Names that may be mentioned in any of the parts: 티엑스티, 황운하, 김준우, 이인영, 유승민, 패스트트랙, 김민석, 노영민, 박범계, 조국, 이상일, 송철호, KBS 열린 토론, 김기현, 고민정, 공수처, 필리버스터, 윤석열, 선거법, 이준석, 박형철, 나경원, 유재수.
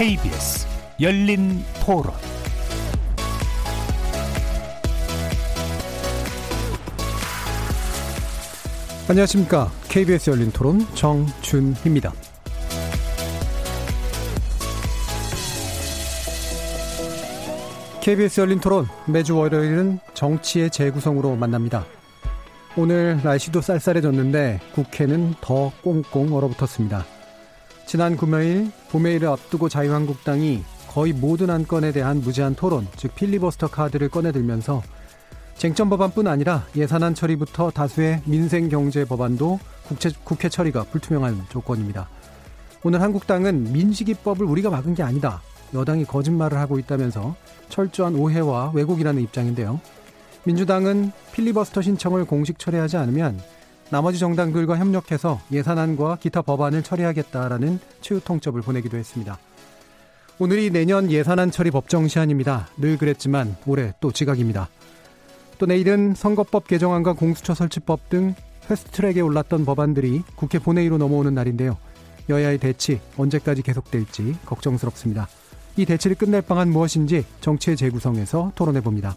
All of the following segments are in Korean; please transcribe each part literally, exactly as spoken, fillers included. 케이비에스 열린 토론. 안녕하십니까. 케이비에스 열린 토론 정준희입니다. 케이비에스 열린 토론, 매주 월요일은 정치의 재구성으로 만납니다. 오늘 날씨도 쌀쌀해졌는데 국회는 더 꽁꽁 얼어붙었습니다. 지난 금요일 본회의를 앞두고 자유한국당이 거의 모든 안건에 대한 무제한 토론, 즉 필리버스터 카드를 꺼내들면서 쟁점 법안뿐 아니라 예산안 처리부터 다수의 민생 경제 법안도 국회, 국회 처리가 불투명한 조건입니다. 오늘 한국당은 민식이법을 우리가 막은 게 아니다, 여당이 거짓말을 하고 있다면서 철저한 오해와 왜곡이라는 입장인데요. 민주당은 필리버스터 신청을 공식 처리하지 않으면 나머지 정당들과 협력해서 예산안과 기타 법안을 처리하겠다라는 최후 통첩을 보내기도 했습니다. 오늘이 내년 예산안 처리 법정 시한입니다. 늘 그랬지만 올해 또 지각입니다. 또 내일은 선거법 개정안과 공수처 설치법 등 패스트트랙에 올랐던 법안들이 국회 본회의로 넘어오는 날인데요. 여야의 대치 언제까지 계속될지 걱정스럽습니다. 이 대치를 끝낼 방안 무엇인지 정치의 재구성에서 토론해봅니다.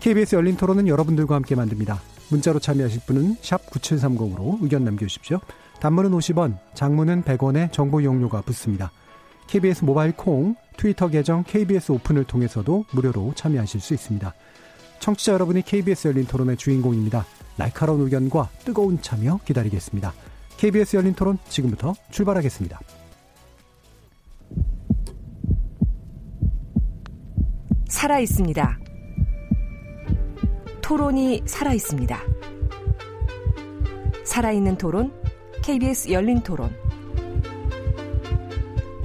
케이비에스 열린 토론은 여러분들과 함께 만듭니다. 문자로 참여하실 분은 샵 구칠삼공으로 의견 남겨주십시오. 단문은 오십 원, 장문은 백 원의 정보 이용료가 붙습니다. 케이비에스 모바일 콩, 트위터 계정 케이비에스 오픈을 통해서도 무료로 참여하실 수 있습니다. 청취자 여러분이 케이비에스 열린 토론의 주인공입니다. 날카로운 의견과 뜨거운 참여 기다리겠습니다. 케이비에스 열린 토론 지금부터 출발하겠습니다. 살아있습니다. 토론이 살아있습니다. 살아있는 토론, 케이비에스 열린 토론.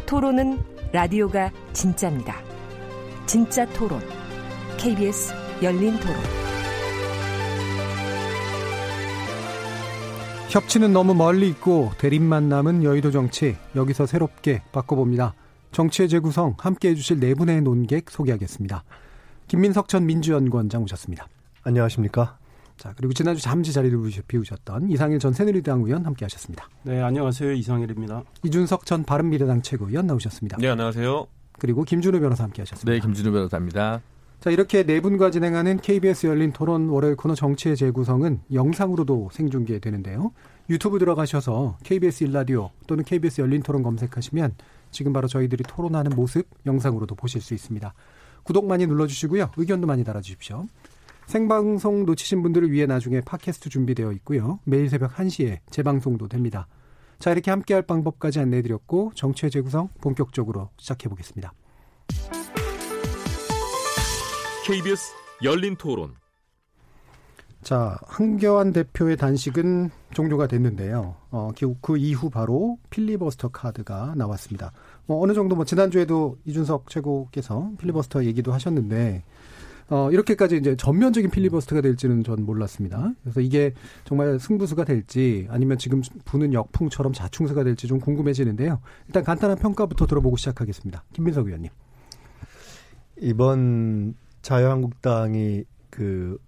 토론은 라디오가 진짜입니다. 진짜 토론, 케이비에스 열린 토론. 협치는 너무 멀리 있고 대립만 남은 여의도 정치, 여기서 새롭게 바꿔봅니다. 정치의 재구성 함께해 주실 네 분의 논객 소개하겠습니다. 김민석 전 민주연구원장 오셨습니다. 안녕하십니까. 자, 그리고 지난주 잠시 자리를 비우셨던 이상일 전 새누리당 의원 함께하셨습니다. 네, 안녕하세요. 이상일입니다. 이준석 전 바른미래당 최고위원 나오셨습니다. 네, 안녕하세요. 그리고 김준우 변호사 함께하셨습니다. 네, 김준우 변호사입니다. 자, 이렇게 네 분과 진행하는 케이비에스 열린 토론 월요일 코너 정치의 재구성은 영상으로도 생중계되는데요. 유튜브 들어가셔서 케이비에스 일 라디오 또는 케이비에스 열린 토론 검색하시면 지금 바로 저희들이 토론하는 모습 영상으로도 보실 수 있습니다. 구독 많이 눌러주시고요. 의견도 많이 달아주십시오. 생방송 놓치신 분들을 위해 나중에 팟캐스트 준비되어 있고요. 매일 새벽 한 시에 재방송도 됩니다. 자, 이렇게 함께할 방법까지 안내해드렸고 정치의 재구성 본격적으로 시작해보겠습니다. 케이비에스 열린 토론. 자, 한교안 대표의 단식은 종료가 됐는데요. 어, 그 이후 바로 필리버스터 카드가 나왔습니다. 뭐 어느 정도 뭐 지난주에도 이준석 최고께서 필리버스터 얘기도 하셨는데 어, 이렇게까지 이제 전면적인 필리버스터가 될지는 전 몰랐습니다. 그래서 이게 정말 승부수가 될지 아니면 지금 부는 역풍처럼 자충수가 될지 좀 궁금해지는데요. 일단 간단한 평가부터 들어보고 시작하겠습니다. 김민석 의원님. 이번 자유한국당이 그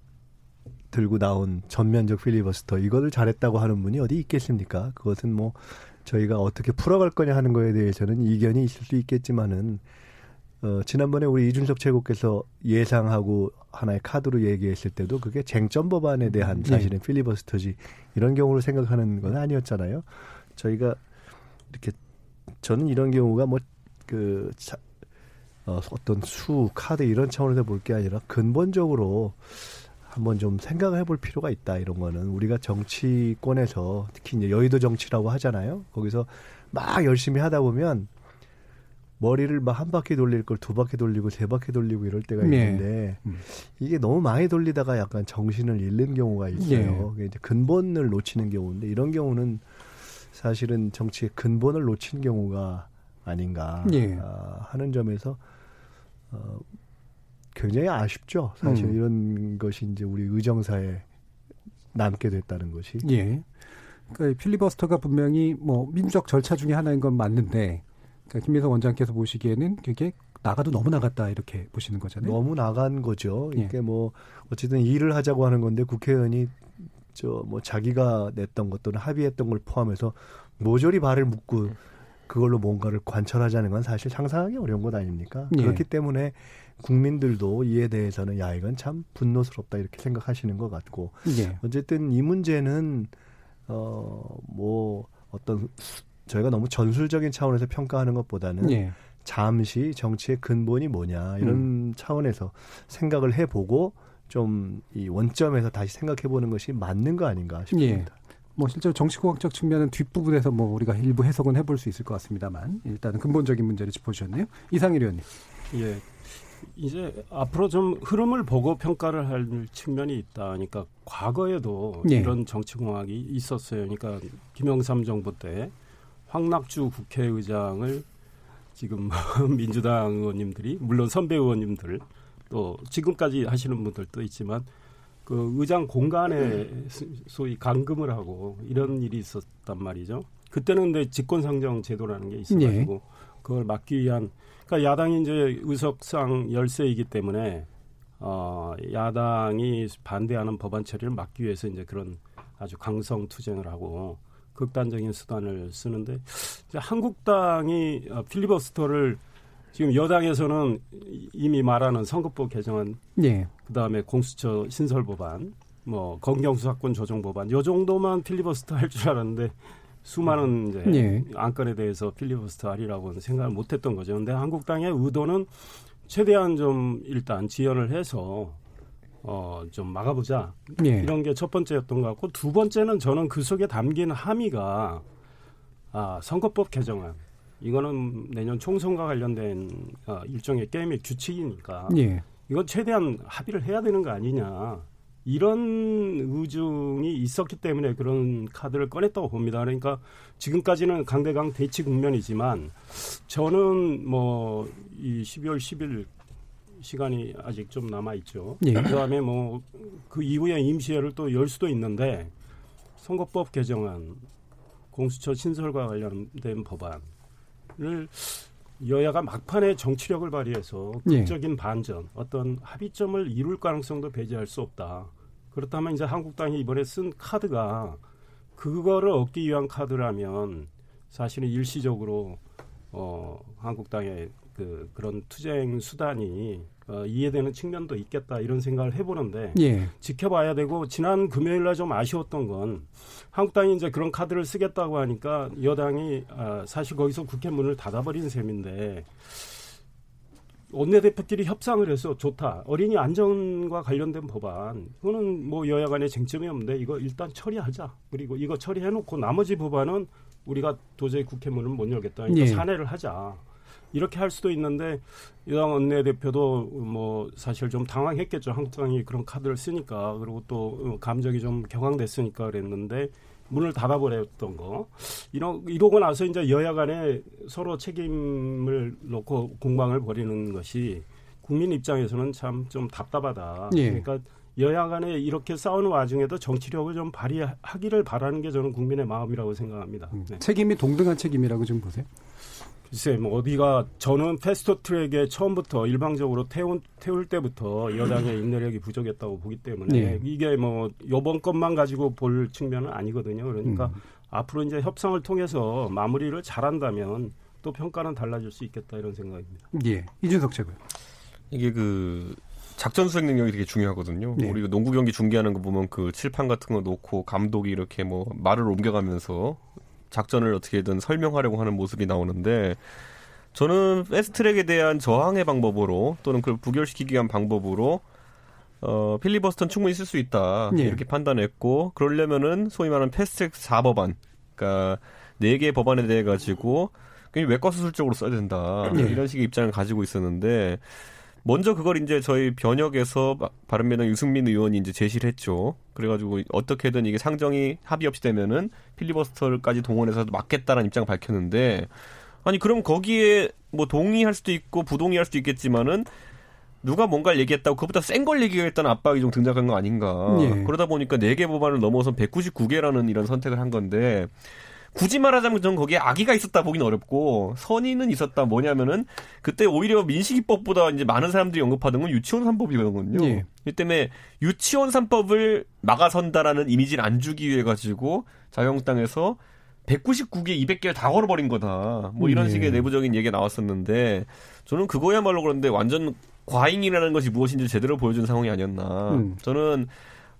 들고 나온 전면적 필리버스터, 이거를 잘했다고 하는 분이 어디 있겠습니까? 그것은 뭐 저희가 어떻게 풀어갈 거냐 하는 거에 대해서는 이견이 있을 수 있겠지만은 어, 지난번에 우리 이준석 최고께서 예상하고 하나의 카드로 얘기했을 때도 그게 쟁점 법안에 대한 사실은 네. 필리버스터지 이런 경우를 생각하는 건 아니었잖아요. 저희가 이렇게 저는 이런 경우가 뭐 그 어, 어떤 수, 카드 이런 차원에서 볼 게 아니라 근본적으로 한번 좀 생각을 해볼 필요가 있다. 이런 거는 우리가 정치권에서 특히 이제 여의도 정치라고 하잖아요. 거기서 막 열심히 하다 보면 머리를 막 한 바퀴 돌릴 걸 두 바퀴 돌리고 세 바퀴 돌리고 이럴 때가 있는데 네. 이게 너무 많이 돌리다가 약간 정신을 잃는 경우가 있어요. 네. 이제 근본을 놓치는 경우인데 이런 경우는 사실은 정치의 근본을 놓친 경우가 아닌가 네. 하는 점에서 어, 굉장히 아쉽죠. 사실 음. 이런 것이 이제 우리 의정사에 남게 됐다는 것이. 예. 그러니까 필리버스터가 분명히 뭐 민주적 절차 중에 하나인 건 맞는데 그러니까 김민석 원장께서 보시기에는 그게 나가도 너무 나갔다 이렇게 보시는 거잖아요. 너무 나간 거죠. 이게 예. 뭐 어쨌든 일을 하자고 하는 건데 국회의원이 저 뭐 자기가 냈던 것 또는 합의했던 걸 포함해서 모조리 발을 묶고 그걸로 뭔가를 관철하자는 건 사실 상상하기 어려운 것 아닙니까? 예. 그렇기 때문에 국민들도 이에 대해서는 야, 이건 참 분노스럽다 이렇게 생각하시는 것 같고 예. 어쨌든 이 문제는 어, 뭐 어떤 수, 저희가 너무 전술적인 차원에서 평가하는 것보다는 예. 잠시 정치의 근본이 뭐냐 이런 음. 차원에서 생각을 해보고 좀 이 원점에서 다시 생각해보는 것이 맞는 거 아닌가 싶습니다. 예. 뭐 실제로 정치공학적 측면은 뒷부분에서 뭐 우리가 일부 해석은 해볼 수 있을 것 같습니다만 일단은 근본적인 문제를 짚어주셨네요. 이상일 의원님. 예, 이제 앞으로 좀 흐름을 보고 평가를 할 측면이 있다. 그러니까 과거에도 예. 이런 정치공학이 있었어요. 그러니까 김영삼 정부 때 황낙주 국회의장을 지금 민주당 의원님들이 물론 선배 의원님들 또 지금까지 하시는 분들도 있지만 그 의장 공간에 소위 감금을 하고 이런 일이 있었단 말이죠. 그때는 근데 직권상정 제도라는 게 있어가지고 네. 그걸 막기 위한 그러니까 야당이 이제 의석상 열세이기 때문에 어, 야당이 반대하는 법안 처리를 막기 위해서 이제 그런 아주 강성 투쟁을 하고 극단적인 수단을 쓰는데 이제 한국당이 필리버스터를 지금 여당에서는 이미 말하는 선거법 개정안, 예. 그다음에 공수처 신설 법안, 뭐 검경수사권 조정 법안 요 정도만 필리버스터 할 줄 알았는데 수많은 이제 예. 안건에 대해서 필리버스터 하리라고는 생각을 못했던 거죠. 그런데 한국당의 의도는 최대한 좀 일단 지연을 해서 어 좀 막아보자 예. 이런 게 첫 번째였던 것 같고 두 번째는 저는 그 속에 담긴 함의가 아 선거법 개정안. 이거는 내년 총선과 관련된 일종의 게임의 규칙이니까 예. 이건 최대한 합의를 해야 되는 거 아니냐. 이런 의중이 있었기 때문에 그런 카드를 꺼냈다고 봅니다. 그러니까 지금까지는 강대강 대치 국면이지만 저는 뭐 이 십이월 십일 시간이 아직 좀 남아있죠. 예. 그다음에 뭐 그 이후에 임시회를 또 열 수도 있는데 선거법 개정안, 공수처 신설과 관련된 법안 를 여야가 막판에 정치력을 발휘해서 극적인 예. 반전, 어떤 합의점을 이룰 가능성도 배제할 수 없다. 그렇다면 이제 한국당이 이번에 쓴 카드가 그거를 얻기 위한 카드라면 사실은 일시적으로 어, 한국당의 그, 그런 투쟁 수단이 어, 이해되는 측면도 있겠다 이런 생각을 해보는데 예. 지켜봐야 되고 지난 금요일 날 좀 아쉬웠던 건 한국당이 이제 그런 카드를 쓰겠다고 하니까 여당이 아, 사실 거기서 국회 문을 닫아버린 셈인데 원내대표끼리 협상을 해서 좋다. 어린이 안전과 관련된 법안 이거는 뭐 여야 간에 쟁점이 없는데 이거 일단 처리하자. 그리고 이거 처리해놓고 나머지 법안은 우리가 도저히 국회 문을 못 열겠다. 그러니까 예. 산회를 하자. 이렇게 할 수도 있는데 여당 원내대표도 뭐 사실 좀 당황했겠죠. 한국당이 그런 카드를 쓰니까. 그리고 또 감정이 좀 격앙됐으니까 그랬는데 문을 닫아버렸던 거. 이러, 이러고 나서 이제 여야 간에 서로 책임을 놓고 공방을 벌이는 것이 국민 입장에서는 참 좀 답답하다. 예. 그러니까 여야 간에 이렇게 싸우는 와중에도 정치력을 좀 발휘하기를 바라는 게 저는 국민의 마음이라고 생각합니다. 음. 네. 책임이 동등한 책임이라고 지금 보세요. 글쎄, 뭐 어디가 저는 패스트트랙에 처음부터 일방적으로 태운, 태울 때부터 여당의 인내력이 부족했다고 보기 때문에 네. 이게 뭐 이번 것만 가지고 볼 측면은 아니거든요. 그러니까 음. 앞으로 이제 협상을 통해서 마무리를 잘한다면 또 평가는 달라질 수 있겠다 이런 생각입니다. 예, 이준석 최고요. 이게 그 작전 수행 능력이 되게 중요하거든요. 네. 우리가 농구 경기 중계하는 거 보면 그 칠판 같은 거 놓고 감독이 이렇게 뭐 말을 옮겨가면서 작전을 어떻게든 설명하려고 하는 모습이 나오는데 저는 패스트트랙에 대한 저항의 방법으로 또는 그걸 부결시키기 위한 방법으로 어, 필리버스터는 충분히 쓸 수 있다 네. 이렇게 판단했고 그러려면은 소위 말하는 패스트트랙 사 법안 그러니까 네 개의 법안에 대해 가지고 굉장히 외과수술적으로 써야 된다 네. 이런 식의 입장을 가지고 있었는데 먼저 그걸 이제 저희 변혁에서 바른미래당 유승민 의원이 이제 제시를 했죠. 그래가지고 어떻게든 이게 상정이 합의 없이 되면은 필리버스터까지 동원해서 막겠다라는 입장을 밝혔는데 아니 그럼 거기에 뭐 동의할 수도 있고 부동의할 수도 있겠지만은 누가 뭔가를 얘기했다고 그것보다 센 걸 얘기했다는 압박이 좀 등장한 거 아닌가. 예. 그러다 보니까 네 개 법안을 넘어서 백구십구 개라는 이런 선택을 한 건데 굳이 말하자면 전 거기에 악의가 있었다 보긴 어렵고 선의는 있었다 뭐냐면은 그때 오히려 민식이법보다 이제 많은 사람들이 언급하던 건 유치원 삼 법이거든요. 예. 이 때문에 유치원 삼 법을 막아선다라는 이미지를 안 주기 위해 가지고 자유한국당에서 백구십구 개 이백 개 다 걸어버린 거다. 뭐 이런 네. 식의 내부적인 얘기가 나왔었는데 저는 그거야말로 그런데 완전 과잉이라는 것이 무엇인지 제대로 보여준 상황이 아니었나. 음. 저는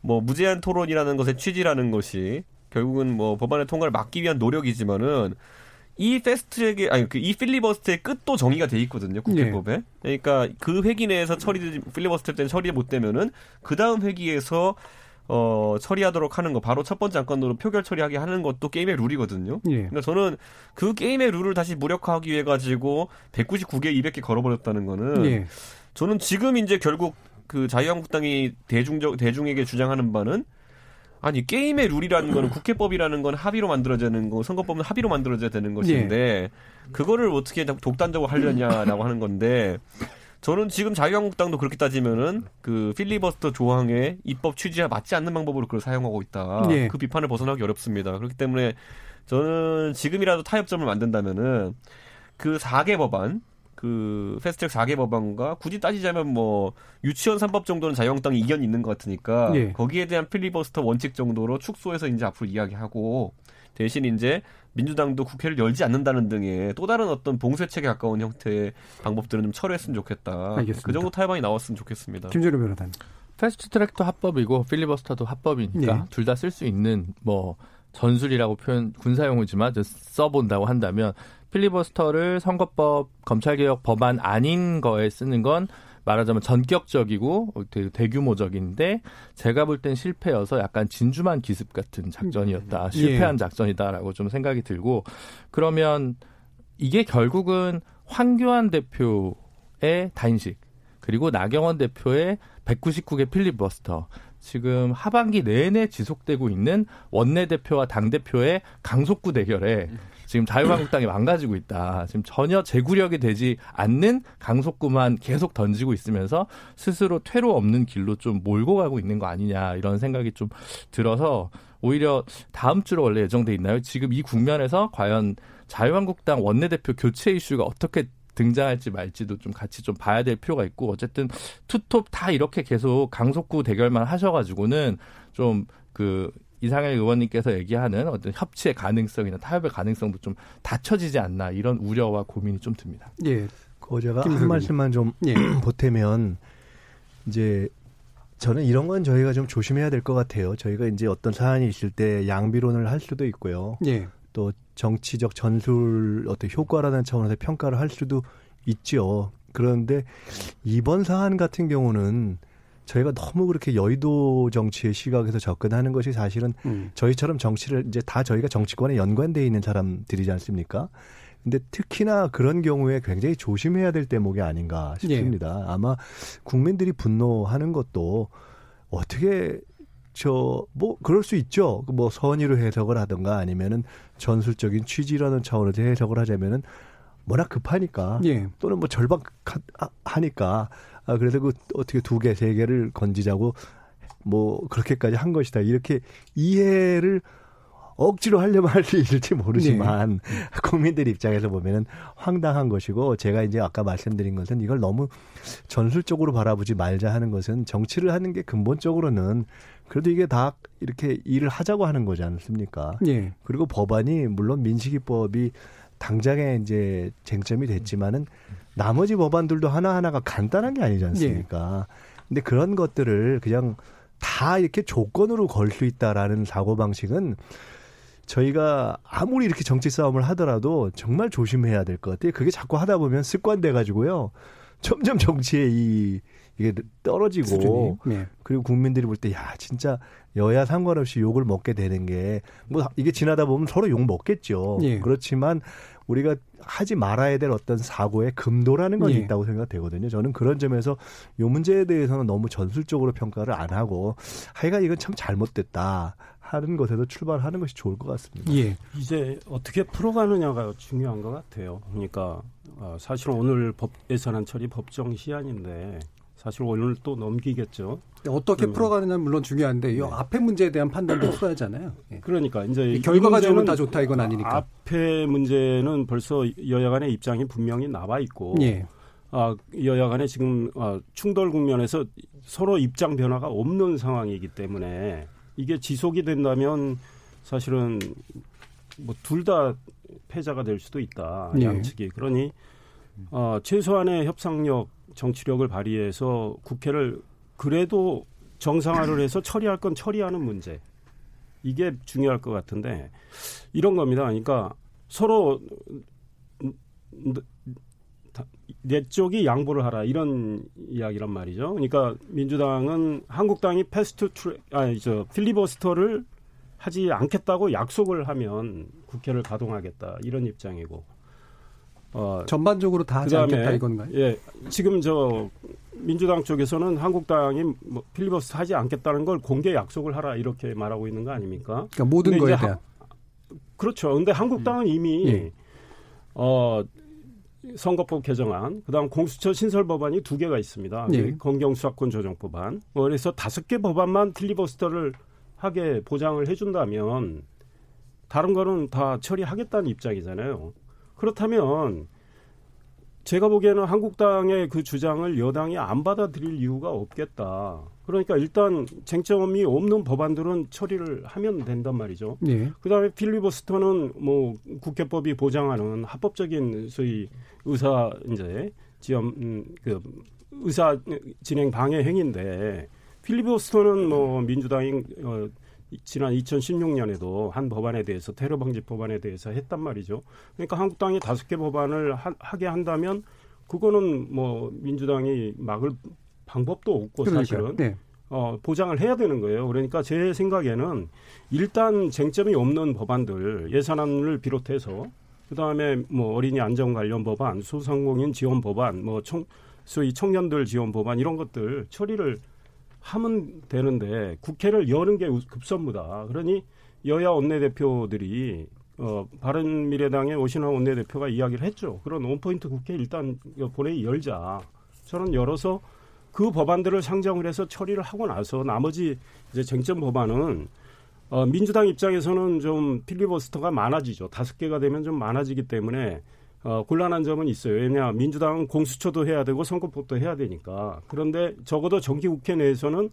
뭐 무제한 토론이라는 것의 취지라는 것이 결국은 뭐 법안의 통과를 막기 위한 노력이지만은 이 패스트트랙의 아니 그 이 필리버스터의 끝도 정의가 돼 있거든요 국회법에. 네. 그러니까 그 회기 내에서 처리 필리버스터 때는 처리 못 되면은 그 다음 회기에서 어 처리하도록 하는 거 바로 첫 번째 안건으로 표결 처리하게 하는 것도 게임의 룰이거든요. 예. 그러니까 저는 그 게임의 룰을 다시 무력화하기 위해 가지고 백구십구 개 이백 개 걸어버렸다는 거는 예. 저는 지금 이제 결국 그 자유한국당이 대중적 대중에게 주장하는 바는 아니 게임의 룰이라는 거는 국회법이라는 건 합의로 만들어지는 거 선거법은 합의로 만들어져야 되는 것인데 예. 그거를 어떻게 독단적으로 하려냐라고 하는 건데. 저는 지금 자유한국당도 그렇게 따지면은 그 필리버스터 조항의 입법 취지와 맞지 않는 방법으로 그걸 사용하고 있다. 네. 그 비판을 벗어나기 어렵습니다. 그렇기 때문에 저는 지금이라도 타협점을 만든다면은 그 사 개 법안, 그 패스트트랙 사 개 법안과 굳이 따지자면 뭐 유치원 삼 법 정도는 자유한국당이 이견이 있는 것 같으니까 네. 거기에 대한 필리버스터 원칙 정도로 축소해서 이제 앞으로 이야기하고 대신 이제 민주당도 국회를 열지 않는다는 등의 또 다른 어떤 봉쇄책에 가까운 형태의 방법들은 좀 철회했으면 좋겠다. 알겠습니다. 그 정도 타협안이 나왔으면 좋겠습니다. 김준우 변호사님. 패스트트랙도 합법이고 필리버스터도 합법이니까 네. 둘 다 쓸 수 있는 뭐 전술이라고 표현 군사용어지만 써본다고 한다면 필리버스터를 선거법 검찰개혁 법안 아닌 거에 쓰는 건 말하자면 전격적이고 대규모적인데 제가 볼 땐 실패여서 약간 진주만 기습 같은 작전이었다. 실패한 작전이다라고 좀 생각이 들고 그러면 이게 결국은 황교안 대표의 단식 그리고 나경원 대표의 백구십구 개 필리버스터 지금 하반기 내내 지속되고 있는 원내대표와 당대표의 강속구 대결에 지금 자유한국당이 망가지고 있다. 지금 전혀 재구력이 되지 않는 강속구만 계속 던지고 있으면서 스스로 퇴로 없는 길로 좀 몰고 가고 있는 거 아니냐 이런 생각이 좀 들어서 오히려 다음 주로 원래 예정돼 있나요? 지금 이 국면에서 과연 자유한국당 원내대표 교체 이슈가 어떻게 등장할지 말지도 좀 같이 좀 봐야 될 필요가 있고 어쨌든 투톱 다 이렇게 계속 강속구 대결만 하셔가지고는 좀 그 이상일 의원님께서 얘기하는 어떤 협치의 가능성이나 타협의 가능성도 좀 닫혀지지 않나 이런 우려와 고민이 좀 듭니다. 예, 그 제가 한 말씀만 좀 예. 보태면 이제 저는 이런 건 저희가 좀 조심해야 될 것 같아요. 저희가 이제 어떤 사안이 있을 때 양비론을 할 수도 있고요. 예. 또 정치적 전술 어떤 효과라는 차원에서 평가를 할 수도 있죠. 그런데 이번 사안 같은 경우는 저희가 너무 그렇게 여의도 정치의 시각에서 접근하는 것이 사실은 음. 저희처럼 정치를 이제 다 저희가 정치권에 연관되어 있는 사람들이지 않습니까? 근데 특히나 그런 경우에 굉장히 조심해야 될 대목이 아닌가 싶습니다. 예. 아마 국민들이 분노하는 것도 어떻게 저 뭐 그럴 수 있죠. 뭐 선의로 해석을 하든가 아니면은 전술적인 취지라는 차원에서 해석을 하자면은 워낙 급하니까 예. 또는 뭐 절박하니까 아 그래서 그 어떻게 두 개 세 개를 건지자고 뭐 그렇게까지 한 것이다. 이렇게 이해를 억지로 하려면 할 수 있을지 모르지만 네. 국민들 입장에서 보면은 황당한 것이고 제가 이제 아까 말씀드린 것은 이걸 너무 전술적으로 바라보지 말자 하는 것은 정치를 하는 게 근본적으로는 그래도 이게 다 이렇게 일을 하자고 하는 거지 않습니까? 네. 그리고 법안이 물론 민식이법이 당장에 이제 쟁점이 됐지만은 나머지 법안들도 하나하나가 간단한 게 아니지 않습니까? 네. 근데 그런 것들을 그냥 다 이렇게 조건으로 걸 수 있다라는 사고방식은 저희가 아무리 이렇게 정치 싸움을 하더라도 정말 조심해야 될 것 같아요. 그게 자꾸 하다 보면 습관돼가지고요. 점점 정치에 이, 이게 떨어지고 네. 그리고 국민들이 볼 때 야 진짜 여야 상관없이 욕을 먹게 되는 게 뭐 이게 지나다 보면 서로 욕 먹겠죠. 네. 그렇지만 우리가 하지 말아야 될 어떤 사고의 금도라는 건 네. 있다고 생각되거든요. 저는 그런 점에서 이 문제에 대해서는 너무 전술적으로 평가를 안 하고 하여간 이건 참 잘못됐다 하는 것에서 출발하는 것이 좋을 것 같습니다. 예. 이제 어떻게 풀어가느냐가 중요한 것 같아요. 그러니까 사실 오늘 법 예산안 처리 법정 시한인데 사실 오늘 또 넘기겠죠. 어떻게 풀어가느냐는 물론 중요한데 네. 이 앞에 문제에 대한 판단도 풀어야 하잖아요. 네. 그러니까 이제 결과가 좋으면 다 좋다 이건 아니니까. 앞에 문제는 벌써 여야 간의 입장이 분명히 나와 있고 네. 아, 여야 간에 지금 충돌 국면에서 서로 입장 변화가 없는 상황이기 때문에 이게 지속이 된다면 사실은 뭐 둘 다 패자가 될 수도 있다. 네. 양측이. 그러니 어, 최소한의 협상력, 정치력을 발휘해서 국회를 그래도 정상화를 해서 처리할 건 처리하는 문제. 이게 중요할 것 같은데 이런 겁니다. 그러니까 서로 내 쪽이 양보를 하라 이런 이야기란 말이죠. 그러니까 민주당은 한국당이 패스트트랙 아니 저 필리버스터를 하지 않겠다고 약속을 하면 국회를 가동하겠다 이런 입장이고 어, 전반적으로 다 하지 그다음에, 않겠다 이건가요? 예, 지금 저 민주당 쪽에서는 한국당이 뭐 필리버스터 하지 않겠다는 걸 공개 약속을 하라 이렇게 말하고 있는 거 아닙니까? 그러니까 모든 거에 대한. 하, 그렇죠. 그런데 한국당은 음. 이미 예. 어, 선거법 개정안, 그다음 공수처 신설 법안이 두 개가 있습니다. 예. 검경수사권 조정 법안. 그래서 다섯 개 법안만 필리버스터를 하게 보장을 해준다면 다른 거는 다 처리하겠다는 입장이잖아요. 그렇다면 제가 보기에는 한국당의 그 주장을 여당이 안 받아들일 이유가 없겠다. 그러니까 일단 쟁점이 없는 법안들은 처리를 하면 된단 말이죠. 네. 그다음에 필리버스터는 뭐 국회법이 보장하는 합법적인 소위 의사 이제 지엄 음, 그 의사 진행 방해 행위인데 필리버스터는 뭐 민주당이 어, 지난 이천십육 년에도 한 법안에 대해서 테러 방지 법안에 대해서 했단 말이죠. 그러니까 한국당이 다섯 개 법안을 하, 하게 한다면 그거는 뭐 민주당이 막을 방법도 없고 그러니까, 사실은 네. 어, 보장을 해야 되는 거예요. 그러니까 제 생각에는 일단 쟁점이 없는 법안들 예산안을 비롯해서 그다음에 뭐 어린이 안전 관련 법안, 소상공인 지원 법안, 뭐 청, 소위 청년들 지원 법안 이런 것들 처리를 하면 되는데 국회를 여는 게 급선무다. 그러니 여야 원내대표들이 어, 바른미래당의 오신환 원내대표가 이야기를 했죠. 그런 원포인트 국회 일단 본회의 열자. 저는 열어서 그 법안들을 상정을 해서 처리를 하고 나서 나머지 이제 쟁점 법안은 어, 민주당 입장에서는 좀 필리버스터가 많아지죠. 다섯 개가 되면 좀 많아지기 때문에 어, 곤란한 점은 있어요. 왜냐 민주당은 공수처도 해야 되고 선거법도 해야 되니까. 그런데 적어도 정기국회 내에서는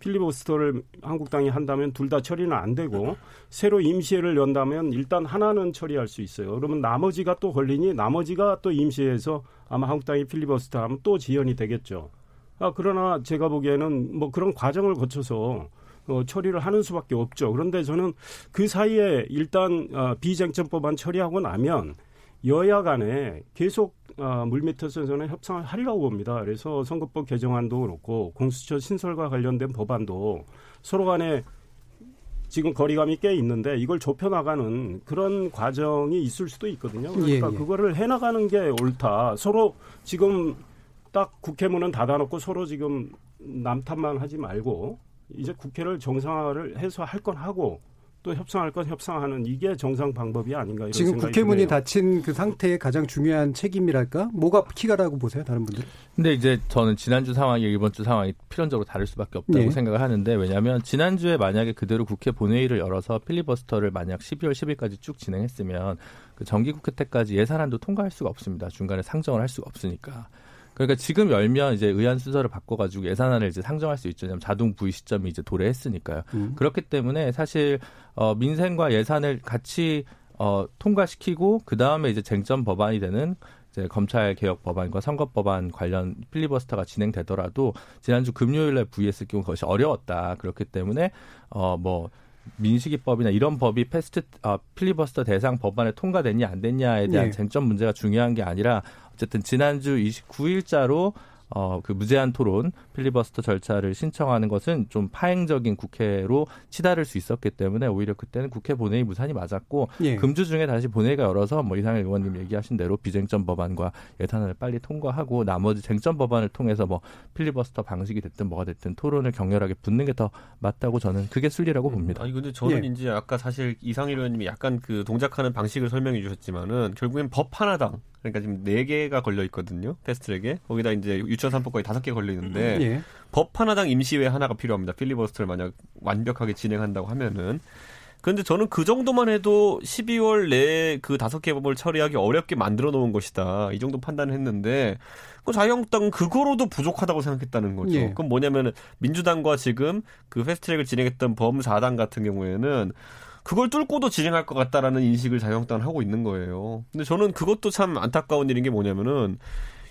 필리버스터를 한국당이 한다면 둘 다 처리는 안 되고 새로 임시회를 연다면 일단 하나는 처리할 수 있어요. 그러면 나머지가 또 걸리니 나머지가 또 임시회에서 아마 한국당이 필리버스터 하면 또 지연이 되겠죠. 아, 그러나 제가 보기에는 뭐 그런 과정을 거쳐서 어, 처리를 하는 수밖에 없죠. 그런데 저는 그 사이에 일단 어, 비쟁점법안 처리하고 나면 여야 간에 계속 물밑에서는 협상을 하려고 봅니다. 그래서 선거법 개정안도 그렇고 공수처 신설과 관련된 법안도 서로 간에 지금 거리감이 꽤 있는데 이걸 좁혀나가는 그런 과정이 있을 수도 있거든요. 그러니까 예, 예. 그거를 해나가는 게 옳다. 서로 지금 딱 국회 문은 닫아놓고 서로 지금 남탓만 하지 말고 이제 국회를 정상화를 해서 할 건 하고 또 협상할 건 협상하는 이게 정상 방법이 아닌가 이런 지금 생각이 국회 문이 닫힌 그 상태의 가장 중요한 책임이랄까? 뭐가 키가라고 보세요? 다른 분들? 근데 이제 저는 지난주 상황이 이번주 상황이 필연적으로 다를 수밖에 없다고 네. 생각을 하는데 왜냐하면 지난주에 만약에 그대로 국회 본회의를 열어서 필리버스터를 만약 십이월 십일까지 쭉 진행했으면 그 정기국회 때까지 예산안도 통과할 수가 없습니다. 중간에 상정을 할 수가 없으니까. 그러니까 지금 열면 이제 의안 순서를 바꿔가지고 예산안을 이제 상정할 수 있죠. 자동 부의 시점이 이제 도래했으니까요. 음. 그렇기 때문에 사실, 어, 민생과 예산을 같이, 어, 통과시키고, 그 다음에 이제 쟁점 법안이 되는 이제 검찰 개혁 법안과 선거 법안 관련 필리버스터가 진행되더라도, 지난주 금요일에 부의했을 경우 그것이 어려웠다. 그렇기 때문에, 어, 뭐, 민식이법이나 이런 법이 패스트 어, 필리버스터 대상 법안에 통과됐냐 안 됐냐에 대한 네. 쟁점 문제가 중요한 게 아니라 어쨌든 지난주 이십구 일자로 어, 그 무제한 토론 필리버스터 절차를 신청하는 것은 좀 파행적인 국회로 치달을 수 있었기 때문에 오히려 그때는 국회 본회의 무산이 맞았고 예. 금주 중에 다시 본회의가 열어서 뭐 이상일 의원님 얘기하신 대로 비쟁점 법안과 예산안을 빨리 통과하고 나머지 쟁점 법안을 통해서 뭐 필리버스터 방식이 됐든 뭐가 됐든 토론을 격렬하게 붙는 게 더 맞다고 저는 그게 순리라고 봅니다. 아니 근데 저는 예. 이제 아까 사실 이상일 의원님이 약간 그 동작하는 방식을 설명해 주셨지만은 결국엔 법 하나당 그러니까 지금 네 개가 걸려 있거든요. 패스트트랙에. 거기다 이제 유치원 삼 법까지 다섯 개 걸려 있는데 예. 법 하나당 임시회 하나가 필요합니다. 필리버스터를 만약 완벽하게 진행한다고 하면은. 그런데 저는 그 정도만 해도 십이월 내에 그 다섯 개 법을 처리하기 어렵게 만들어 놓은 것이다. 이 정도 판단을 했는데 그 자유한국당은 그거로도 부족하다고 생각했다는 거죠. 예. 그럼 뭐냐면은 민주당과 지금 그 패스트트랙을 진행했던 범사당 같은 경우에는 그걸 뚫고도 진행할 것 같다라는 인식을 자유한국당은 하고 있는 거예요. 근데 저는 그것도 참 안타까운 일인 게 뭐냐면은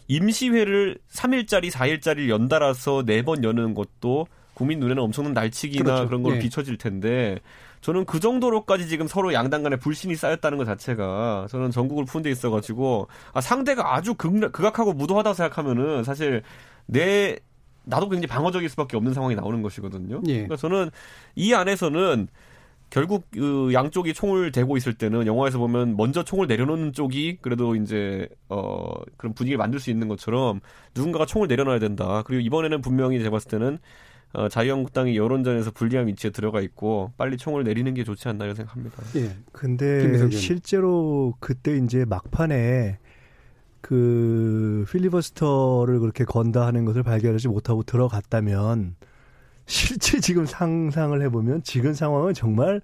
임시회를 삼 일짜리, 사 일짜리 연달아서 네 번 여는 것도 국민 눈에는 엄청난 날치기나 그렇죠. 그런 걸로 예. 비춰질 텐데 저는 그 정도로까지 지금 서로 양당 간에 불신이 쌓였다는 것 자체가 저는 전국을 푸는 데 있어가지고 아, 상대가 아주 극, 극악하고 무도하다고 생각하면은 사실 내 나도 굉장히 방어적일 수밖에 없는 상황이 나오는 것이거든요. 예. 그러니까 저는 이 안에서는 결국 그 양쪽이 총을 대고 있을 때는 영화에서 보면 먼저 총을 내려놓는 쪽이 그래도 이제 어 그런 분위기를 만들 수 있는 것처럼 누군가가 총을 내려놔야 된다. 그리고 이번에는 분명히 제가 봤을 때는 어, 자유한국당이 여론전에서 불리한 위치에 들어가 있고 빨리 총을 내리는 게 좋지 않나 이런 생각합니다. 예. 근데 실제로 그때 이제 막판에 그 필리버스터를 그렇게 건다 하는 것을 발견하지 못하고 들어갔다면 실제 지금 상상을 해보면 지금 상황은 정말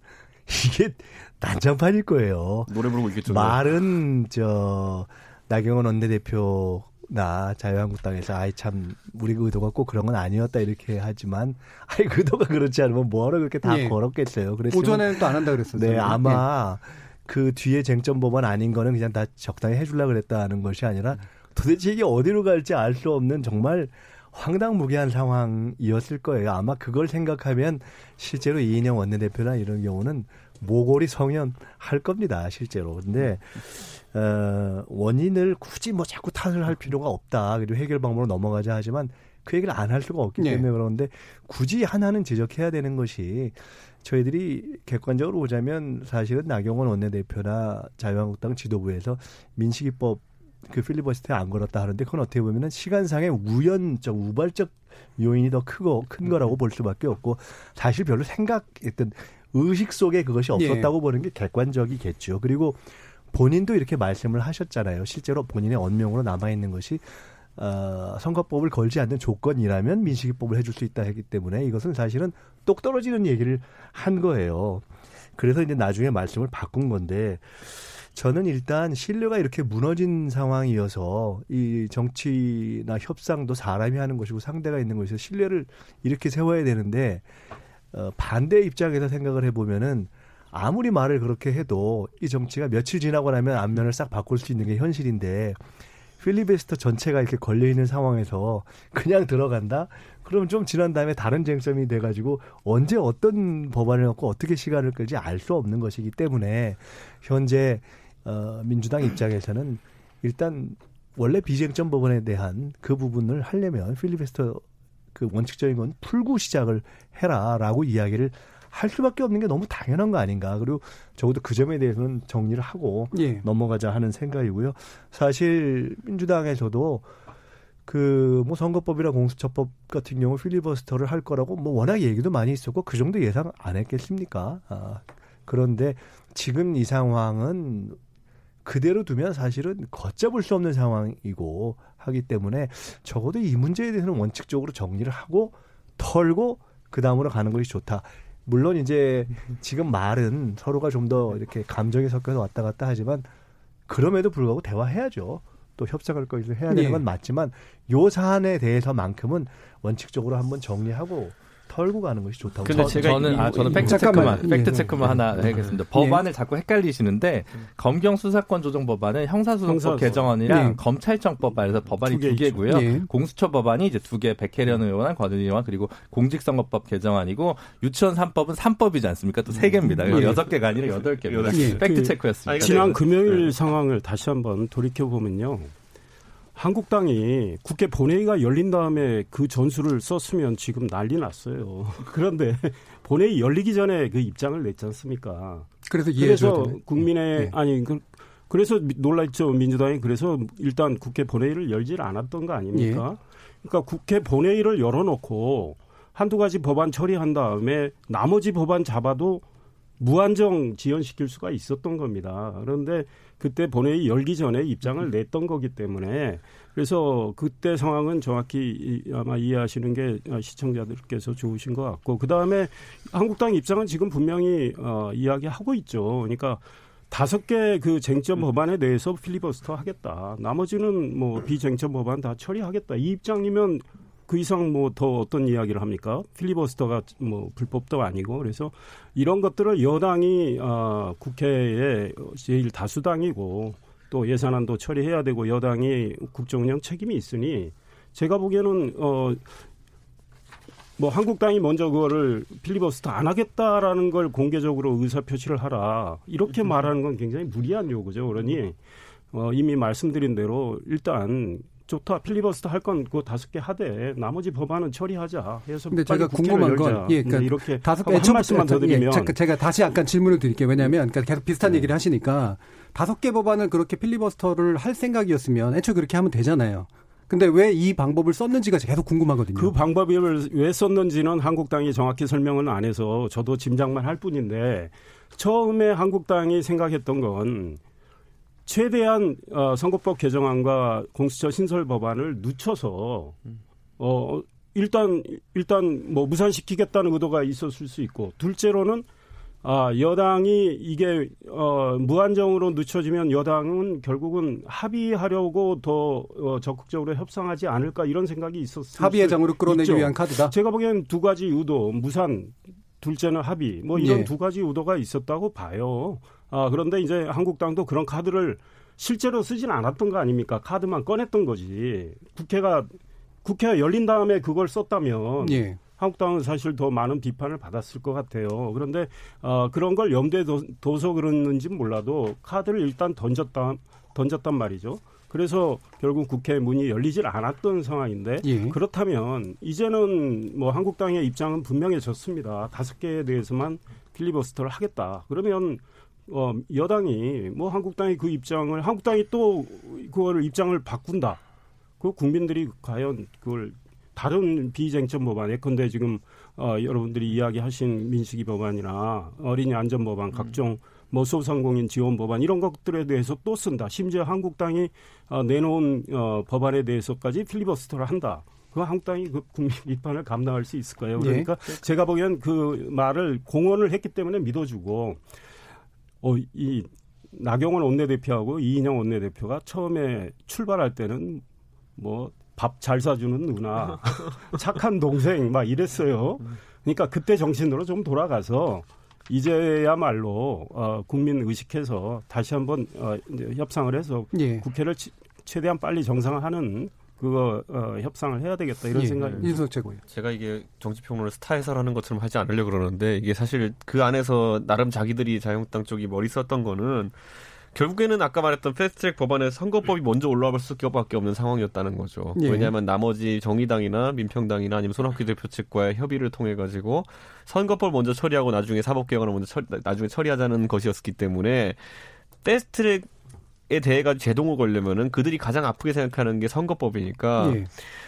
이게 난장판일 거예요. 노래 부르고 있겠죠. 말은 저 나경원 원내대표나 자유한국당에서 아이 참 우리 의도가 꼭 그런 건 아니었다 이렇게 하지만 아이 의도가 그렇지 않으면 뭐하러 그렇게 다 예. 걸었겠어요. 오전에는 또 안 한다 그랬었죠. 네, 아마 예. 그 뒤에 쟁점 법안 아닌 거는 그냥 다 적당히 해주려고 그랬다는 것이 아니라 도대체 이게 어디로 갈지 알 수 없는 정말 황당무계한 상황이었을 거예요. 아마 그걸 생각하면 실제로 이인영 원내대표나 이런 경우는 모골이 성연할 겁니다. 실제로. 근데 어, 원인을 굳이 뭐 자꾸 탓을 할 필요가 없다. 그리고 해결 방법으로 넘어가자 하지만 그 얘기를 안 할 수가 없기 때문에 네. 그런데 굳이 하나는 지적해야 되는 것이 저희들이 객관적으로 보자면 사실은 나경원 원내대표나 자유한국당 지도부에서 민식이법 그 필리버스터에 안 걸었다 하는데 그건 어떻게 보면은 시간상의 우연적 우발적 요인이 더 크고 큰 거라고 볼 수밖에 없고 사실 별로 생각했던 의식 속에 그것이 없었다고 예. 보는 게 객관적이겠죠. 그리고 본인도 이렇게 말씀을 하셨잖아요. 실제로 본인의 언명으로 남아 있는 것이 어, 선거법을 걸지 않는 조건이라면 민식이법을 해줄 수 있다 했기 때문에 이것은 사실은 똑 떨어지는 얘기를 한 거예요. 그래서 이제 나중에 말씀을 바꾼 건데. 저는 일단 신뢰가 이렇게 무너진 상황이어서 이 정치나 협상도 사람이 하는 것이고 상대가 있는 것이어서 신뢰를 이렇게 세워야 되는데 어, 반대 입장에서 생각을 해보면은 아무리 말을 그렇게 해도 이 정치가 며칠 지나고 나면 안면을 싹 바꿀 수 있는 게 현실인데 필리버스터 전체가 이렇게 걸려있는 상황에서 그냥 들어간다? 그럼 좀 지난 다음에 다른 쟁점이 돼가지고 언제 어떤 법안을 갖고 어떻게 시간을 끌지 알 수 없는 것이기 때문에 현재 어, 민주당 입장에서는 일단 원래 비쟁점 법안에 대한 그 부분을 하려면 필리버스터 그 원칙적인 건 풀고 시작을 해라라고 이야기를 할 수밖에 없는 게 너무 당연한 거 아닌가. 그리고 적어도 그 점에 대해서는 정리를 하고 예. 넘어가자 하는 생각이고요. 사실 민주당에서도 그 뭐 선거법이나 공수처법 같은 경우 필리버스터를 할 거라고 뭐 워낙 얘기도 많이 있었고 그 정도 예상 안 했겠습니까? 아, 그런데 지금 이 상황은 그대로 두면 사실은 걷잡을 수 없는 상황이고 하기 때문에 적어도 이 문제에 대해서는 원칙적으로 정리를 하고 털고 그 다음으로 가는 것이 좋다. 물론 이제 지금 말은 서로가 좀 더 이렇게 감정이 섞여서 왔다 갔다 하지만 그럼에도 불구하고 대화해야죠. 또 협상할 것을 해야 되는 건 맞지만 요 사안에 대해서만큼은 원칙적으로 한번 정리하고 털고 가는 것이 좋다고. 근데 제가 저는 아 저는 팩트 체크만 팩트 체크만 하나 해야겠습니다. 법안을 자꾸 헷갈리시는데 검경 수사권 조정 법안은 형사소송법 개정안이랑 검찰청 법안에서 법안이 두 개고요. 공수처 법안이 이제 두 개 백혜련 의원안, 권은희 의원 그리고 공직선거법 개정안이고 유치원 삼 법은 삼 법이지 않습니까? 또 세 개입니다. 여섯 개가 아니라 여덟 개입니다. 팩트 체크였습니다. 지난 금요일 상황을 다시 한번 돌이켜 보면요. 한국당이 국회 본회의가 열린 다음에 그 전술을 썼으면 지금 난리 났어요. 그런데 본회의 열리기 전에 그 입장을 냈지 않습니까? 그래서 이해해줘야 되네. 그래서 국민의 네. 아니 그, 그래서 놀랐죠. 민주당이 그래서 일단 국회 본회의를 열질 않았던 거 아닙니까? 예. 그러니까 국회 본회의를 열어놓고 한두 가지 법안 처리한 다음에 나머지 법안 잡아도 무한정 지연시킬 수가 있었던 겁니다. 그런데 그때 본회의 열기 전에 입장을 냈던 거기 때문에 그래서 그때 상황은 정확히 아마 이해하시는 게 시청자들께서 좋으신 것 같고 그다음에 한국당 입장은 지금 분명히 어, 이야기하고 있죠. 그러니까 다섯 개 그 쟁점 법안에 대해서 필리버스터 하겠다. 나머지는 뭐 비쟁점 법안 다 처리하겠다. 이 입장이면 그 이상 뭐 더 어떤 이야기를 합니까? 필리버스터가 뭐 불법도 아니고. 그래서 이런 것들을 여당이 아, 국회에 제일 다수당이고 또 예산안도 처리해야 되고 여당이 국정운영 책임이 있으니 제가 보기에는 어, 뭐 한국당이 먼저 그거를 필리버스터 안 하겠다라는 걸 공개적으로 의사표시를 하라 이렇게 말하는 건 굉장히 무리한 요구죠. 그러니 어, 이미 말씀드린 대로 일단 좋다 필리버스터 할 건 그 다섯 개 하되 나머지 법안은 처리하자 해서 근데 제가 궁금한 건 예, 그러니까 이렇게 다섯 개 한 말씀만 더 드리면 예, 제가 다시 약간 질문을 드릴게요. 왜냐하면 그러니까 계속 비슷한 네. 얘기를 하시니까 다섯 개 법안을 그렇게 필리버스터를 할 생각이었으면 애초에 그렇게 하면 되잖아요. 근데 왜 이 방법을 썼는지가 계속 궁금하거든요. 그 방법을 왜 썼는지는 한국당이 정확히 설명은 안 해서 저도 짐작만 할 뿐인데 처음에 한국당이 생각했던 건 최대한 선거법 개정안과 공수처 신설 법안을 늦춰서 어, 일단 일단 뭐 무산시키겠다는 의도가 있었을 수 있고 둘째로는 아, 여당이 이게 어, 무한정으로 늦춰지면 여당은 결국은 합의하려고 더 어, 적극적으로 협상하지 않을까 이런 생각이 있었어요. 합의의 장으로 끌어내기 있죠. 위한 카드다. 제가 보기엔 두 가지 의도, 무산, 둘째는 합의, 뭐 이런 예. 두 가지 의도가 있었다고 봐요. 아, 그런데 이제 한국당도 그런 카드를 실제로 쓰진 않았던 거 아닙니까? 카드만 꺼냈던 거지. 국회가 국회가 열린 다음에 그걸 썼다면. 예. 한국당은 사실 더 많은 비판을 받았을 것 같아요. 그런데 어, 그런 걸 염두에 둬서 그랬는지는 몰라도 카드를 일단 던졌다, 던졌단 말이죠. 그래서 결국 국회 문이 열리질 않았던 상황인데 예. 그렇다면 이제는 뭐 한국당의 입장은 분명해졌습니다. 다섯 개에 대해서만 필리버스터를 하겠다. 그러면 어, 여당이 뭐 한국당이 그 입장을 한국당이 또 그거를 입장을 바꾼다. 그 국민들이 과연 그걸 다른 비쟁점 법안, 예컨대 지금 어, 여러분들이 이야기하신 민식이 법안이나 어린이 안전 법안, 음. 각종 뭐 소상공인 지원 법안 이런 것들에 대해서 또 쓴다. 심지어 한국당이 어, 내놓은 어, 법안에 대해서까지 필리버스터를 한다. 그 한국당이 그 국민 비판을 감당할 수 있을까요? 그러니까 네. 제가 보기엔 그 말을 공언을 했기 때문에 믿어주고 어, 이 나경원 원내대표하고 이인영 원내대표가 처음에 출발할 때는 뭐 밥 잘 사주는 누나, 착한 동생 막 이랬어요. 그러니까 그때 정신으로 좀 돌아가서 이제야말로 어, 국민 의식해서 다시 한번 어, 이제 협상을 해서 예. 국회를 치, 최대한 빨리 정상화하는 그거 어, 협상을 해야 되겠다 이런 예. 생각입니다. 이준석 최고예요. 제가 이게 정치평론을 스타 해설하는 것처럼 하지 않으려고 그러는데 이게 사실 그 안에서 나름 자기들이 자유한국당 쪽이 머리 썼던 거는 결국에는 아까 말했던 패스트트랙 법안에 선거법이 먼저 올라와 볼 수밖에 없는 상황이었다는 거죠. 예. 왜냐하면 나머지 정의당이나 민평당이나 아니면 손학규 대표 측과의 협의를 통해 가지고 선거법 먼저 처리하고 나중에 사법개혁안을 먼저 처리, 나중에 처리하자는 것이었기 때문에 패스트트랙에 대해 가지고 제동을 걸려면은 그들이 가장 아프게 생각하는 게 선거법이니까 예.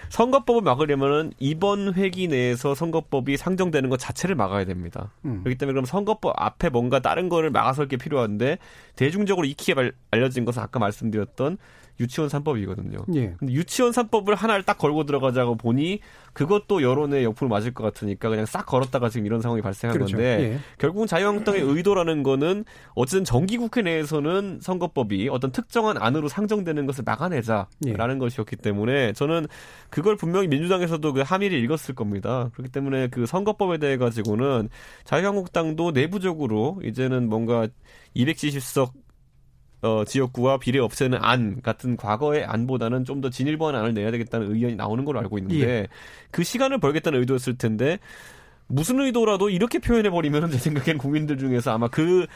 선거법을 막으려면은 이번 회기 내에서 선거법이 상정되는 것 자체를 막아야 됩니다. 음. 그렇기 때문에 그럼 선거법 앞에 뭔가 다른 거를 막아설 게 필요한데 대중적으로 익히 알려진 것은 아까 말씀드렸던 유치원 삼 법이거든요. 예. 근데 유치원 삼 법을 하나를 딱 걸고 들어가자고 보니 그것도 여론의 역풍을 맞을 것 같으니까 그냥 싹 걸었다가 지금 이런 상황이 발생한 그렇죠. 건데 예. 결국은 자유한국당의 의도라는 거는 어쨌든 정기국회 내에서는 선거법이 어떤 특정한 안으로 상정되는 것을 막아내자라는 예. 것이었기 때문에 저는 그 그걸 분명히 민주당에서도 그 함의를 읽었을 겁니다. 그렇기 때문에 그 선거법에 대해 가지고는 자유한국당도 내부적으로 이제는 뭔가 이백칠십 석 어, 지역구와 비례 없애는 안 같은 과거의 안보다는 좀 더 진일보한 안을 내야 되겠다는 의견이 나오는 걸로 알고 있는데 예. 그 시간을 벌겠다는 의도였을 텐데 무슨 의도라도 이렇게 표현해버리면 제 생각엔 국민들 중에서 아마 그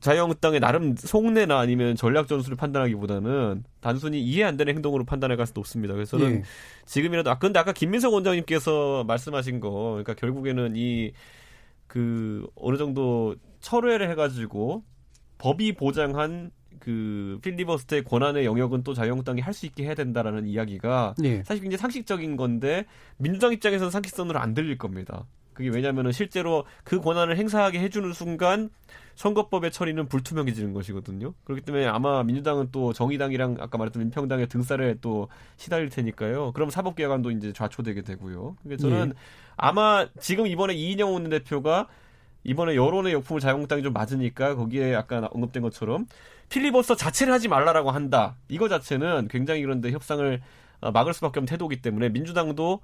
자유한국당의 나름 속내나 아니면 전략 전술을 판단하기보다는 단순히 이해 안 되는 행동으로 판단할 가능성이 높습니다. 그래서 저는 예. 지금이라도 아 근데 아까 김민석 원장님께서 말씀하신 거 그러니까 결국에는 이 그 어느 정도 철회를 해가지고 법이 보장한 그 필리버스터의 권한의 영역은 또 자유한국당이 할 수 있게 해야 된다라는 이야기가 예. 사실 굉장히 상식적인 건데 민주당 입장에서는 상식선으로 안 들릴 겁니다. 그게 왜냐하면 실제로 그 권한을 행사하게 해주는 순간 선거법의 처리는 불투명해지는 것이거든요. 그렇기 때문에 아마 민주당은 또 정의당이랑 아까 말했던 민평당의 등살에 또 시달릴 테니까요. 그럼 사법개혁안도 이제 좌초되게 되고요. 그러니까 저는 예. 아마 지금 이번에 이인영 원내대표가 이번에 여론의 역풍을 자유한국당이 좀 맞으니까 거기에 아까 언급된 것처럼 필리버스터 자체를 하지 말라라고 한다. 이거 자체는 굉장히 그런데 협상을 막을 수밖에 없는 태도이기 때문에 민주당도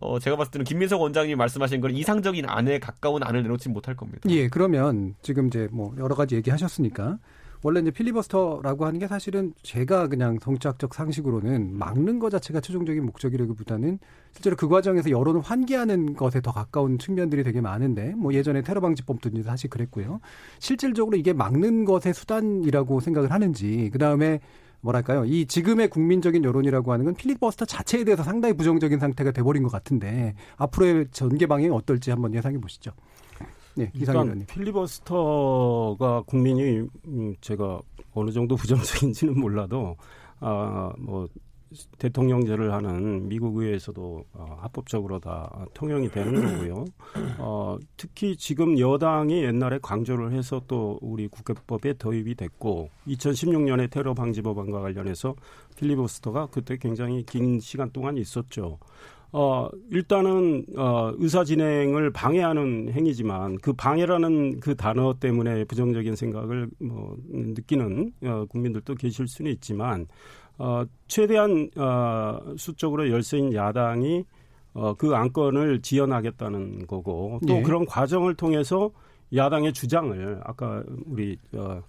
어, 제가 봤을 때는 김민석 원장님이 말씀하신 건 이상적인 안에 가까운 안을 내놓지 못할 겁니다. 예, 그러면 지금 이제 뭐 여러 가지 얘기하셨으니까 원래 이제 필리버스터라고 하는 게 사실은 제가 그냥 정치학적 상식으로는 막는 것 자체가 최종적인 목적이라기보다는 실제로 그 과정에서 여론을 환기하는 것에 더 가까운 측면들이 되게 많은데 뭐 예전에 테러방지법도 사실 그랬고요. 실질적으로 이게 막는 것의 수단이라고 생각을 하는지 그다음에 뭐랄까요? 이 지금의 국민적인 여론이라고 하는 건 필리버스터 자체에 대해서 상당히 부정적인 상태가 돼버린 것 같은데 앞으로의 전개 방향이 어떨지 한번 예상해 보시죠. 네, 이상일 의원님. 필리버스터가 국민이 제가 어느 정도 부정적인지는 몰라도 아, 뭐 대통령제를 하는 미국 의회에서도 합법적으로 다 통용이 되는 거고요. 어, 특히 지금 여당이 옛날에 강조를 해서 또 우리 국회법에 도입이 됐고 이천십육 년에 테러 방지 법안과 관련해서 필리버스터가 그때 굉장히 긴 시간 동안 있었죠. 어, 일단은 어, 의사진행을 방해하는 행위지만 그 방해라는 그 단어 때문에 부정적인 생각을 뭐, 느끼는 어, 국민들도 계실 수는 있지만 어, 최대한 어, 수적으로 열세인 야당이 어, 그 안건을 지연하겠다는 거고 또 네. 그런 과정을 통해서 야당의 주장을 아까 우리 어,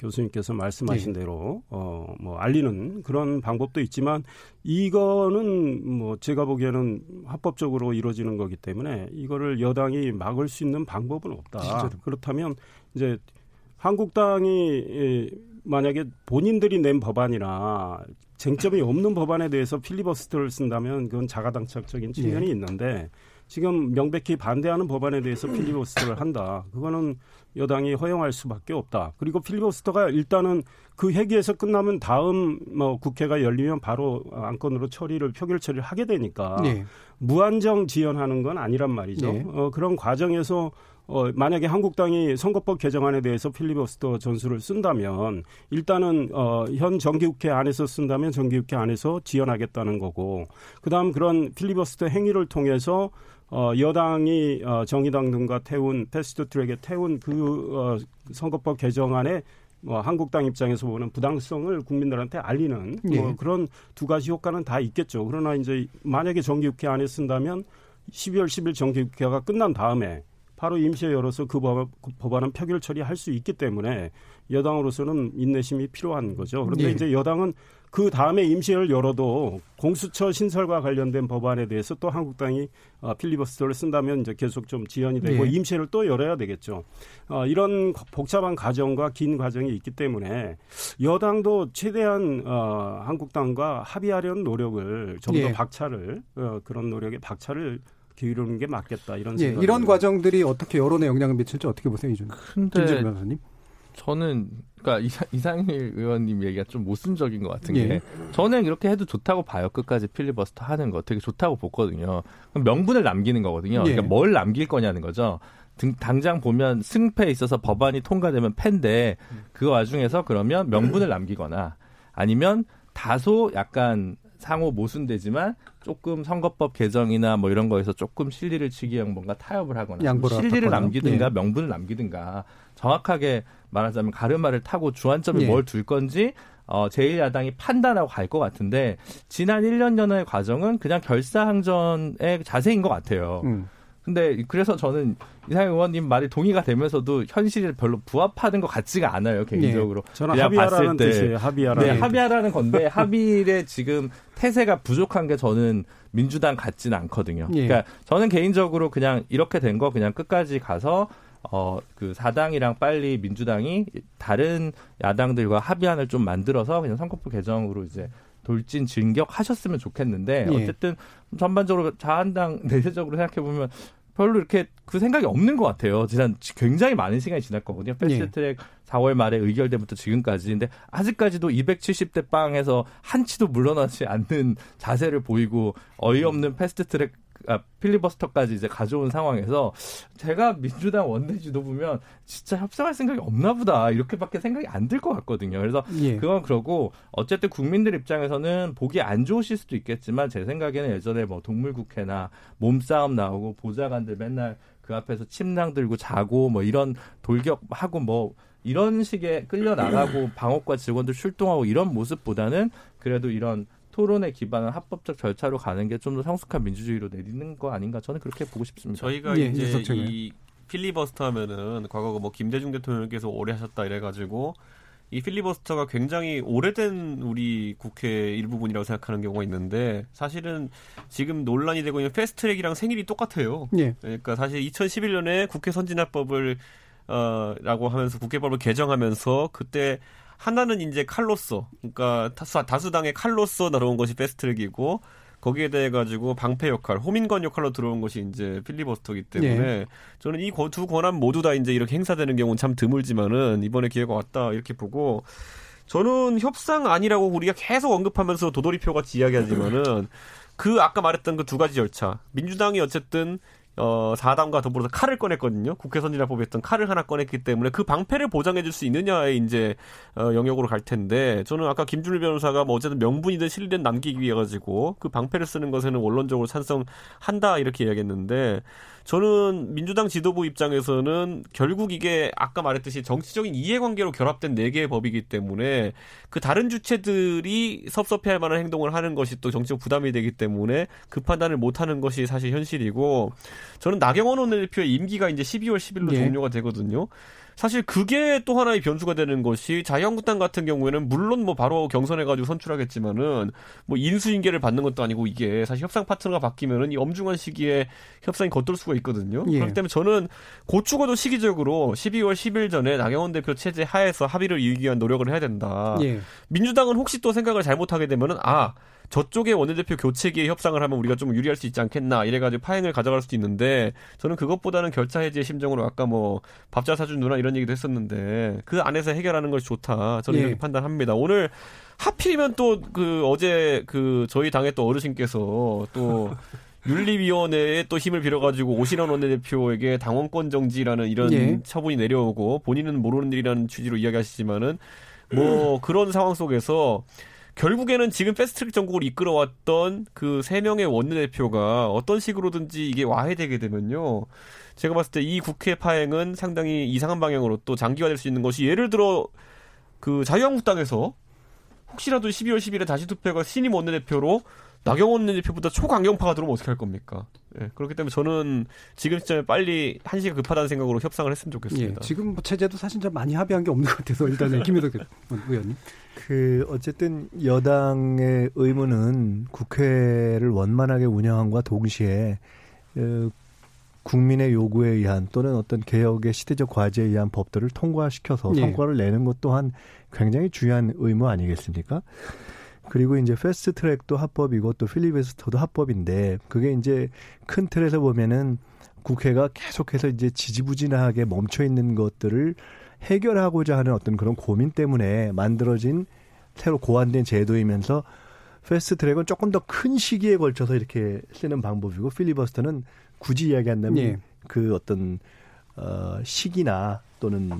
교수님께서 말씀하신 네. 대로 어, 뭐 알리는 그런 방법도 있지만 이거는 뭐 제가 보기에는 합법적으로 이루어지는 거기 때문에 이거를 여당이 막을 수 있는 방법은 없다. 진짜로. 그렇다면 이제 한국당이 만약에 본인들이 낸 법안이나 쟁점이 없는 법안에 대해서 필리버스터를 쓴다면 그건 자가당착적인 측면이 네. 있는데 지금 명백히 반대하는 법안에 대해서 필리버스터를 한다. 그거는 여당이 허용할 수밖에 없다. 그리고 필리버스터가 일단은 그 회기에서 끝나면 다음 뭐 국회가 열리면 바로 안건으로 처리를 표결 처리를 하게 되니까 네. 무한정 지연하는 건 아니란 말이죠. 네. 어, 그런 과정에서 어, 만약에 한국당이 선거법 개정안에 대해서 필리버스터 전술을 쓴다면 일단은 어, 현 정기국회 안에서 쓴다면 정기국회 안에서 지연하겠다는 거고 그다음 그런 필리버스터 행위를 통해서 어, 여당이 어, 정의당 등과 태운 패스트트랙에 태운 그 어, 선거법 개정안에 뭐 한국당 입장에서 보는 부당성을 국민들한테 알리는 네. 뭐 그런 두 가지 효과는 다 있겠죠. 그러나 이제 만약에 정기국회 안에 쓴다면 십이월 십일 정기국회가 끝난 다음에 바로 임시에 열어서 그 법안은 표결 처리할 수 있기 때문에 여당으로서는 인내심이 필요한 거죠. 그런데 네. 이제 여당은 그 다음에 임시회를 열어도 공수처 신설과 관련된 법안에 대해서 또 한국당이 필리버스터를 쓴다면 이제 계속 좀 지연이 되고 네. 임시회를 또 열어야 되겠죠. 이런 복잡한 과정과 긴 과정이 있기 때문에 여당도 최대한 한국당과 합의하려는 노력을 좀 더 네. 박차를 그런 노력에 박차를 기울이는 게 맞겠다 이런 생각. 예, 이런 과정들이 어떻게 여론에 영향을 미칠지 어떻게 보세요, 이준? 김준우 변호사님. 저는 그러니까 이상, 이상일 의원님 얘기가 좀 모순적인 것 같은 게 예. 저는 이렇게 해도 좋다고 봐요. 끝까지 필리버스터 하는 거 되게 좋다고 보거든요. 그럼 명분을 남기는 거거든요. 그러니까 예. 뭘 남길 거냐는 거죠. 등, 당장 보면 승패에 있어서 법안이 통과되면 패인데 그 와중에서 그러면 명분을 남기거나 아니면 다소 약간 상호 모순되지만 조금 선거법 개정이나 뭐 이런 거에서 조금 실리를 치기 위한 뭔가 타협을 하거나 실리를 남기든가 예. 명분을 남기든가 정확하게 말하자면 가르마를 타고 주안점이 예. 뭘 둘 건지 어, 제일 야당이 판단하고 갈 것 같은데 지난 일 년여의 과정은 그냥 결사항전의 자세인 것 같아요. 음. 근데 그래서 저는 이상일 의원님 말이 동의가 되면서도 현실에 별로 부합하는 것 같지가 않아요. 개인적으로. 네, 저는 합의하라는 뜻이에요. 합의하라는. 네, 합의하라는 건데 합의의 지금 태세가 부족한 게 저는 민주당 같지는 않거든요. 네. 그러니까 저는 개인적으로 그냥 이렇게 된 거 그냥 끝까지 가서 어, 그 사당이랑 빨리 민주당이 다른 야당들과 합의안을 좀 만들어서 그냥 선거법 개정으로 이제 돌진 진격하셨으면 좋겠는데 예. 어쨌든 전반적으로 자한당 내세적으로 생각해보면 별로 이렇게 그 생각이 없는 것 같아요. 지난 굉장히 많은 시간이 지날 거거든요. 패스트트랙 예. 사월 말에 의결되부터 지금까지. 근데 아직까지도 이백칠십 대 빵에서 한치도 물러나지 않는 자세를 보이고 어이없는 패스트트랙 아, 필리버스터까지 이제 가져온 상황에서 제가 민주당 원내 지도 보면 진짜 협상할 생각이 없나 보다 이렇게밖에 생각이 안 들 것 같거든요. 그래서 예. 그건 그러고 어쨌든 국민들 입장에서는 보기 안 좋으실 수도 있겠지만 제 생각에는 예전에 뭐 동물국회나 몸싸움 나오고 보좌관들 맨날 그 앞에서 침낭 들고 자고 뭐 이런 돌격하고 뭐 이런 식의 끌려나가고 방어과 직원들 출동하고 이런 모습보다는 그래도 이런 토론에 기반한 합법적 절차로 가는 게 좀 더 성숙한 민주주의로 내리는 거 아닌가 저는 그렇게 보고 싶습니다. 저희가 예, 이제 이 필리버스터 하면은 과거 뭐 김대중 대통령께서 오래 하셨다 이래가지고 이 필리버스터가 굉장히 오래된 우리 국회 일부분이라고 생각하는 경우가 있는데 사실은 지금 논란이 되고 있는 패스트트랙이랑 생일이 똑같아요. 예. 그러니까 사실 이천십일 년에 국회 선진화법을 어, 라고 하면서 국회법을 개정하면서 그때 하나는 이제 칼로서 그러니까 다수당의 칼로서 들어온 것이 패스트트랙이고 거기에 대해 가지고 방패 역할, 호민관 역할로 들어온 것이 이제 필리버스터이기 때문에 네. 저는 이 두 권한 모두 다 이제 이렇게 행사되는 경우는 참 드물지만은 이번에 기회가 왔다 이렇게 보고 저는 협상 아니라고 우리가 계속 언급하면서 도돌이표같이 이야기하지만은 그 아까 말했던 그 두 가지 절차 민주당이 어쨌든 어, 사당과 더불어서 칼을 꺼냈거든요. 국회 선진화법에 했던 칼을 하나 꺼냈기 때문에 그 방패를 보장해줄 수 있느냐의 이제, 어, 영역으로 갈 텐데, 저는 아까 김준우 변호사가 뭐 어쨌든 명분이든 실리든 남기기 위해 가지고 그 방패를 쓰는 것에는 원론적으로 찬성한다, 이렇게 이야기했는데, 저는 민주당 지도부 입장에서는 결국 이게 아까 말했듯이 정치적인 이해관계로 결합된 네 개의 법이기 때문에 그 다른 주체들이 섭섭해할 만한 행동을 하는 것이 또 정치적 부담이 되기 때문에 그 판단을 못 하는 것이 사실 현실이고, 저는 나경원 원내대표의 임기가 이제 십이월 십일로 예. 종료가 되거든요. 사실 그게 또 하나의 변수가 되는 것이 자유한국당 같은 경우에는 물론 뭐 바로 경선해가지고 선출하겠지만은 뭐 인수인계를 받는 것도 아니고 이게 사실 협상 파트너가 바뀌면은 이 엄중한 시기에 협상이 겉돌 수가 있거든요. 예. 그렇기 때문에 저는 곧 죽어도 시기적으로 십이월 십일 전에 나경원 대표 체제 하에서 합의를 이루기 위한 노력을 해야 된다. 예. 민주당은 혹시 또 생각을 잘못하게 되면은 아 저쪽에 원내대표 교체기에 협상을 하면 우리가 좀 유리할 수 있지 않겠나 이래가지고 파행을 가져갈 수도 있는데 저는 그것보다는 결차 해지의 심정으로 아까 뭐 밥잘 사준 누나 이런 얘기도 했었는데 그 안에서 해결하는 것이 좋다 저는 예. 이렇게 판단합니다. 오늘 하필이면 또 그 어제 그 저희 당의 또 어르신께서 또 윤리위원회에 또 힘을 빌어가지고 오신환 원내대표에게 당원권 정지라는 이런 예. 처분이 내려오고 본인은 모르는 일이라는 취지로 이야기하시지만은 뭐 음. 그런 상황 속에서 결국에는 지금 패스트트랙 정국을 이끌어왔던 그 세 명의 원내대표가 어떤 식으로든지 이게 와해되게 되면요. 제가 봤을 때 이 국회 파행은 상당히 이상한 방향으로 또 장기화될 수 있는 것이 예를 들어 그 자유한국당에서 혹시라도 십이월 십일에 다시 투표가 신임 원내대표로 나경원 원내대표보다 초강경파가 들어오면 어떻게 할 겁니까? 예, 그렇기 때문에 저는 지금 시점에 빨리 한시가 급하다는 생각으로 협상을 했으면 좋겠습니다. 예, 지금 뭐 체제도 사실 좀 많이 합의한 게 없는 것 같아서 일단은 김민석 의원님. 그 어쨌든 여당의 의무는 국회를 원만하게 운영함과 동시에 국민의 요구에 의한 또는 어떤 개혁의 시대적 과제에 의한 법들을 통과시켜서 성과를 내는 것 또한 굉장히 중요한 의무 아니겠습니까? 그리고 이제 패스트트랙도 합법이고 또 필리버스터도 합법인데 그게 이제 큰 틀에서 보면은 국회가 계속해서 이제 지지부진하게 멈춰 있는 것들을 해결하고자 하는 어떤 그런 고민 때문에 만들어진 새로 고안된 제도이면서 패스트트랙은 조금 더 큰 시기에 걸쳐서 이렇게 쓰는 방법이고 필리버스터는 굳이 이야기한다면 예. 그 어떤 어, 시기나 또는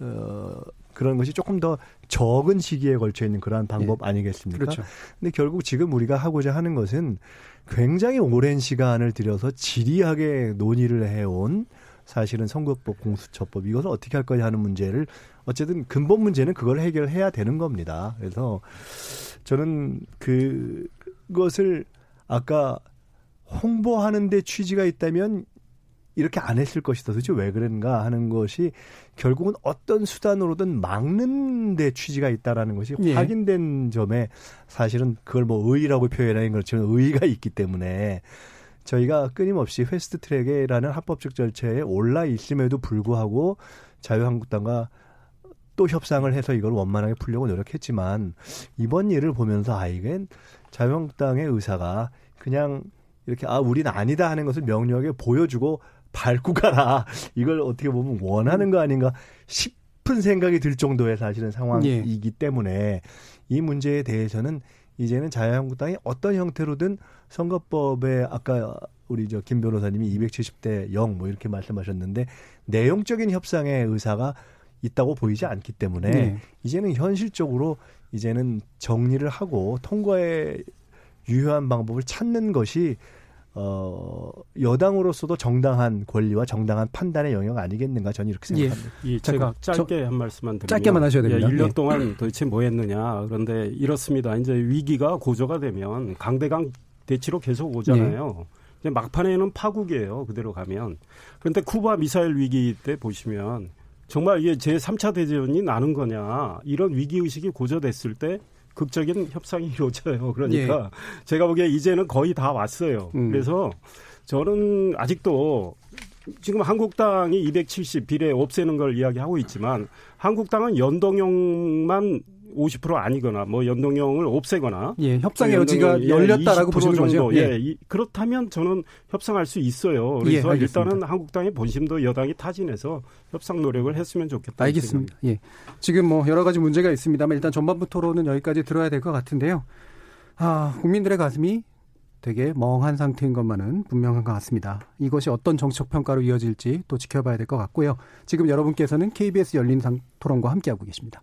어, 그런 것이 조금 더 적은 시기에 걸쳐 있는 그러한 방법 예. 아니겠습니까? 그렇죠. 근데 결국 지금 우리가 하고자 하는 것은 굉장히 오랜 시간을 들여서 지리하게 논의를 해온 사실은 선거법, 공수처법 이것을 어떻게 할 거냐 하는 문제를 어쨌든 근본 문제는 그걸 해결해야 되는 겁니다. 그래서 저는 그것을 아까 홍보하는 데 취지가 있다면 이렇게 안 했을 것이다. 도대체 왜 그런가 하는 것이 결국은 어떤 수단으로든 막는 데 취지가 있다라는 것이 예. 확인된 점에 사실은 그걸 뭐 의의라고 표현하는 것처럼 의의가 있기 때문에 저희가 끊임없이 패스트트랙이라는 합법적 절차에 올라 있음에도 불구하고 자유한국당과 또 협상을 해서 이걸 원만하게 풀려고 노력했지만 이번 일을 보면서 아 이게 자유한국당의 의사가 그냥 이렇게 아 우리는 아니다 하는 것을 명료하게 보여주고 밟고 가라 이걸 어떻게 보면 원하는 거 아닌가 싶은 생각이 들 정도의 사실은 상황이기 예. 때문에 이 문제에 대해서는 이제는 자유한국당이 어떤 형태로든 선거법에 아까 우리 저 김 변호사님이 이백칠십대 영 뭐 이렇게 말씀하셨는데 내용적인 협상의 의사가 있다고 보이지 않기 때문에 네. 이제는 현실적으로 이제는 정리를 하고 통과에 유효한 방법을 찾는 것이 어, 여당으로서도 정당한 권리와 정당한 판단의 영역 아니겠는가 저는 이렇게 생각합니다. 예. 예, 제가 자, 짧게 저, 한 말씀만 드리면 짧게만 하셔야 됩니다. 예, 일 년 예. 동안 도대체 뭐 했느냐. 그런데 이렇습니다. 이제 위기가 고조가 되면 강대강 대치로 계속 오잖아요. 예. 이제 막판에는 파국이에요. 그대로 가면. 그런데 쿠바 미사일 위기 때 보시면 정말 이게 제삼 차 대전이 나는 거냐. 이런 위기의식이 고조됐을 때 극적인 협상이 이루어져요. 그러니까 예. 제가 보기에 이제는 거의 다 왔어요. 음. 그래서 저는 아직도 지금 한국당이 이백칠십 비례 없애는 걸 이야기하고 있지만 한국당은 연동형만 오십 퍼센트 아니거나 뭐 연동형을 없애거나 예, 협상의 여지가 예, 열렸다라고 보시는 거죠. 예. 예, 그렇다면 저는 협상할 수 있어요. 그래서 예, 일단은 한국당의 본심도 여당이 타진해서 협상 노력을 했으면 좋겠다. 알겠습니다. 예. 지금 뭐 여러 가지 문제가 있습니다만 일단 전반부 토론은 여기까지 들어야 될 것 같은데요. 아, 국민들의 가슴이 되게 멍한 상태인 것만은 분명한 것 같습니다. 이것이 어떤 정책 평가로 이어질지 또 지켜봐야 될 것 같고요. 지금 여러분께서는 케이비에스 열린 토론과 함께하고 계십니다.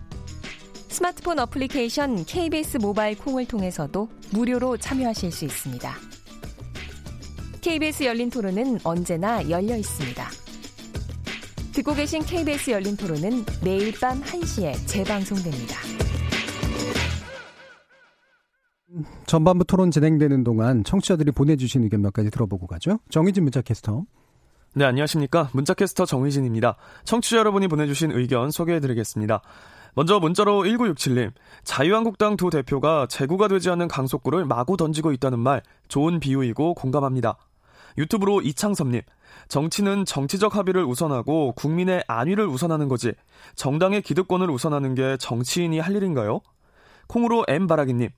스마트폰 어플리케이션 케이비에스 모바일 콩을 통해서도 무료로 참여하실 수 있습니다. 케이비에스 열린 토론은 언제나 열려 있습니다. 듣고 계신 케이비에스 열린 토론은 매일 밤 한 시에 재방송됩니다. 전반부 토론 진행되는 동안 청취자들이 보내주신 의견 몇 가지 들어보고 가죠. 정의진 문자 캐스터. 네, 안녕하십니까. 문자 캐스터 정의진입니다. 청취자 여러분이 보내주신 의견 소개해드리겠습니다. 먼저 문자로 일구육칠님, 자유한국당 두 대표가 재구가 되지 않은 강속구를 마구 던지고 있다는 말 좋은 비유이고 공감합니다. 유튜브로 이창섭님, 정치는 정치적 합의를 우선하고 국민의 안위를 우선하는 거지 정당의 기득권을 우선하는 게 정치인이 할 일인가요? 콩으로 엠바라기님,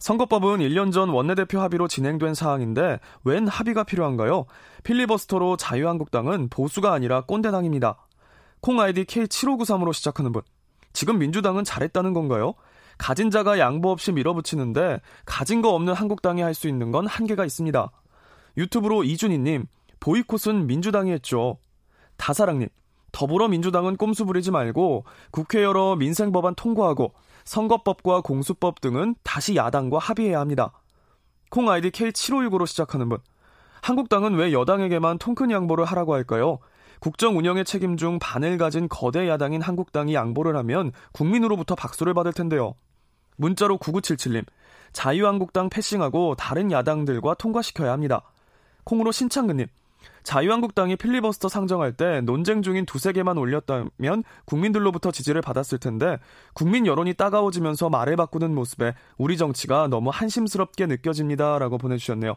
선거법은 일 년 전 원내대표 합의로 진행된 사항인데 웬 합의가 필요한가요? 필리버스터로 자유한국당은 보수가 아니라 꼰대당입니다. 콩 아이디 케이 칠오구삼으로 시작하는 분, 지금 민주당은 잘했다는 건가요? 가진 자가 양보 없이 밀어붙이는데 가진 거 없는 한국당이 할 수 있는 건 한계가 있습니다. 유튜브로 이준희님, 보이콧은 민주당이 했죠. 다사랑님, 더불어민주당은 꼼수 부리지 말고 국회 열어 민생법안 통과하고 선거법과 공수법 등은 다시 야당과 합의해야 합니다. 콩 아이디 케이 칠오육으로 시작하는 분, 한국당은 왜 여당에게만 통큰 양보를 하라고 할까요? 국정 운영의 책임 중 반을 가진 거대 야당인 한국당이 양보를 하면 국민으로부터 박수를 받을 텐데요. 문자로 구구칠칠님, 자유한국당 패싱하고 다른 야당들과 통과시켜야 합니다. 콩으로 신창근님, 자유한국당이 필리버스터 상정할 때 논쟁 중인 두세 개만 올렸다면 국민들로부터 지지를 받았을 텐데 국민 여론이 따가워지면서 말을 바꾸는 모습에 우리 정치가 너무 한심스럽게 느껴집니다라고 보내주셨네요.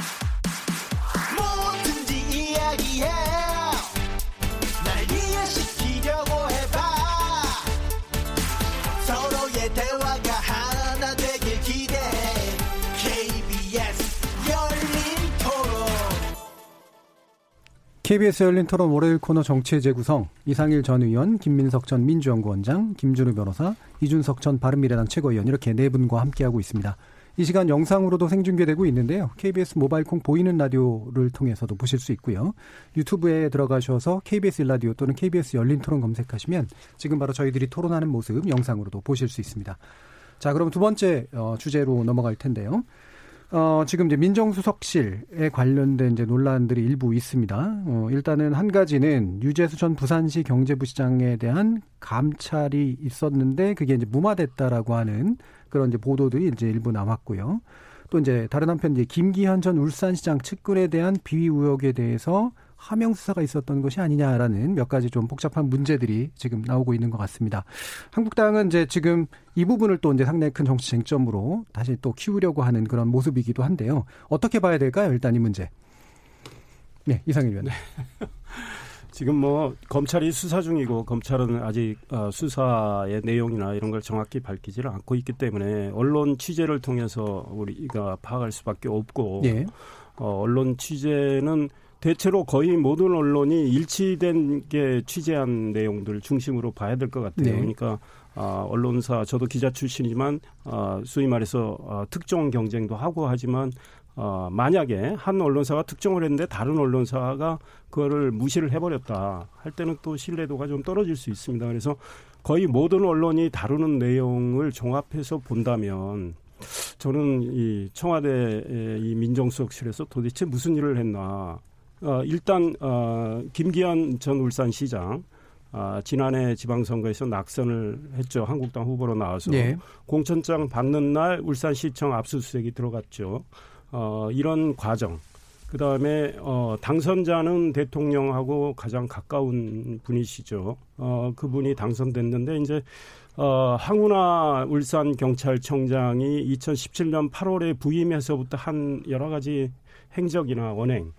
케이비에스 열린 토론 월요일 코너 정치의 재구성, 이상일 전 의원, 김민석 전 민주연구원장, 김준우 변호사, 이준석 전 바른미래당 최고위원, 이렇게 네 분과 함께하고 있습니다. 이 시간 영상으로도 생중계되고 있는데요. 케이비에스 모바일 콩 보이는 라디오를 통해서도 보실 수 있고요. 유튜브에 들어가셔서 케이비에스 일라디오 또는 케이비에스 열린 토론 검색하시면 지금 바로 저희들이 토론하는 모습 영상으로도 보실 수 있습니다. 자, 그럼 두 번째 주제로 넘어갈 텐데요. 어, 지금 이제 민정수석실에 관련된 이제 논란들이 일부 있습니다. 어, 일단은 한 가지는 유재수 전 부산시 경제부시장에 대한 감찰이 있었는데 그게 이제 무마됐다라고 하는 그런 이제 보도들이 이제 일부 나왔고요. 또 이제 다른 한편 이제 김기현 전 울산시장 측근에 대한 비위 의혹에 대해서 하명 수사가 있었던 것이 아니냐라는 몇 가지 좀 복잡한 문제들이 지금 나오고 있는 것 같습니다. 한국당은 이제 지금 이 부분을 또 이제 상당히 큰 정치 쟁점으로 다시 또 키우려고 하는 그런 모습이기도 한데요. 어떻게 봐야 될까요? 일단 이 문제. 네, 이상일 위원님. 지금 뭐 검찰이 수사 중이고 검찰은 아직 수사의 내용이나 이런 걸 정확히 밝히지를 않고 있기 때문에 언론 취재를 통해서 우리가 파악할 수밖에 없고 예. 어, 언론 취재는 대체로 거의 모든 언론이 일치된 게 취재한 내용들 중심으로 봐야 될 것 같아요. 네. 그러니까 아, 언론사, 저도 기자 출신이지만 아, 소위 말해서 아, 특종 경쟁도 하고 하지만 어, 만약에 한 언론사가 특정을 했는데 다른 언론사가 그거를 무시를 해버렸다 할 때는 또 신뢰도가 좀 떨어질 수 있습니다. 그래서 거의 모든 언론이 다루는 내용을 종합해서 본다면 저는 이 청와대 이 민정수석실에서 도대체 무슨 일을 했나. 어, 일단 어, 김기현 전 울산시장. 아, 지난해 지방선거에서 낙선을 했죠. 한국당 후보로 나와서. 네. 공천장 받는 날 울산시청 압수수색이 들어갔죠. 어, 이런 과정. 그 다음에, 어, 당선자는 대통령하고 가장 가까운 분이시죠. 어, 그분이 당선됐는데, 이제, 어, 황운하 울산 경찰청장이 이천십칠년 팔월에 부임해서부터 한 여러 가지 행적이나 언행.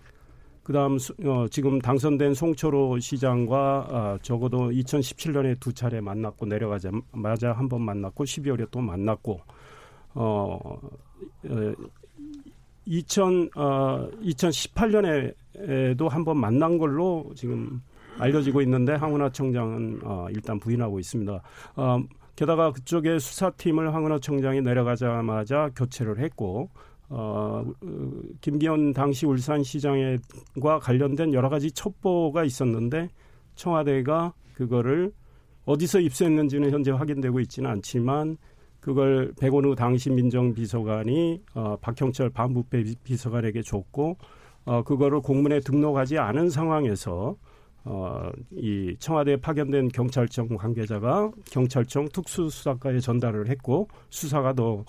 그 다음, 어, 지금 당선된 송철호 시장과, 어, 적어도 이천십칠년에 두 차례 만났고, 내려가자마자 한 번 만났고, 십이월에 또 만났고, 어, 에, 이천십팔년에도 한 번 만난 걸로 지금 알려지고 있는데 황운하 청장은 어, 일단 부인하고 있습니다. 어, 게다가 그쪽에 수사팀을 황운하 청장이 내려가자마자 교체를 했고 어, 김기현 당시 울산시장과 관련된 여러 가지 첩보가 있었는데 청와대가 그거를 어디서 입수했는지는 현재 확인되고 있지는 않지만 그걸 백원우 당시 민정비서관이 어, 박형철 반부패 비서관에게 줬고 어, 그거를 공문에 등록하지 않은 상황에서 어, 이 청와대에 파견된 경찰청 관계자가 경찰청 특수수사과에 전달을 했고 수사가 더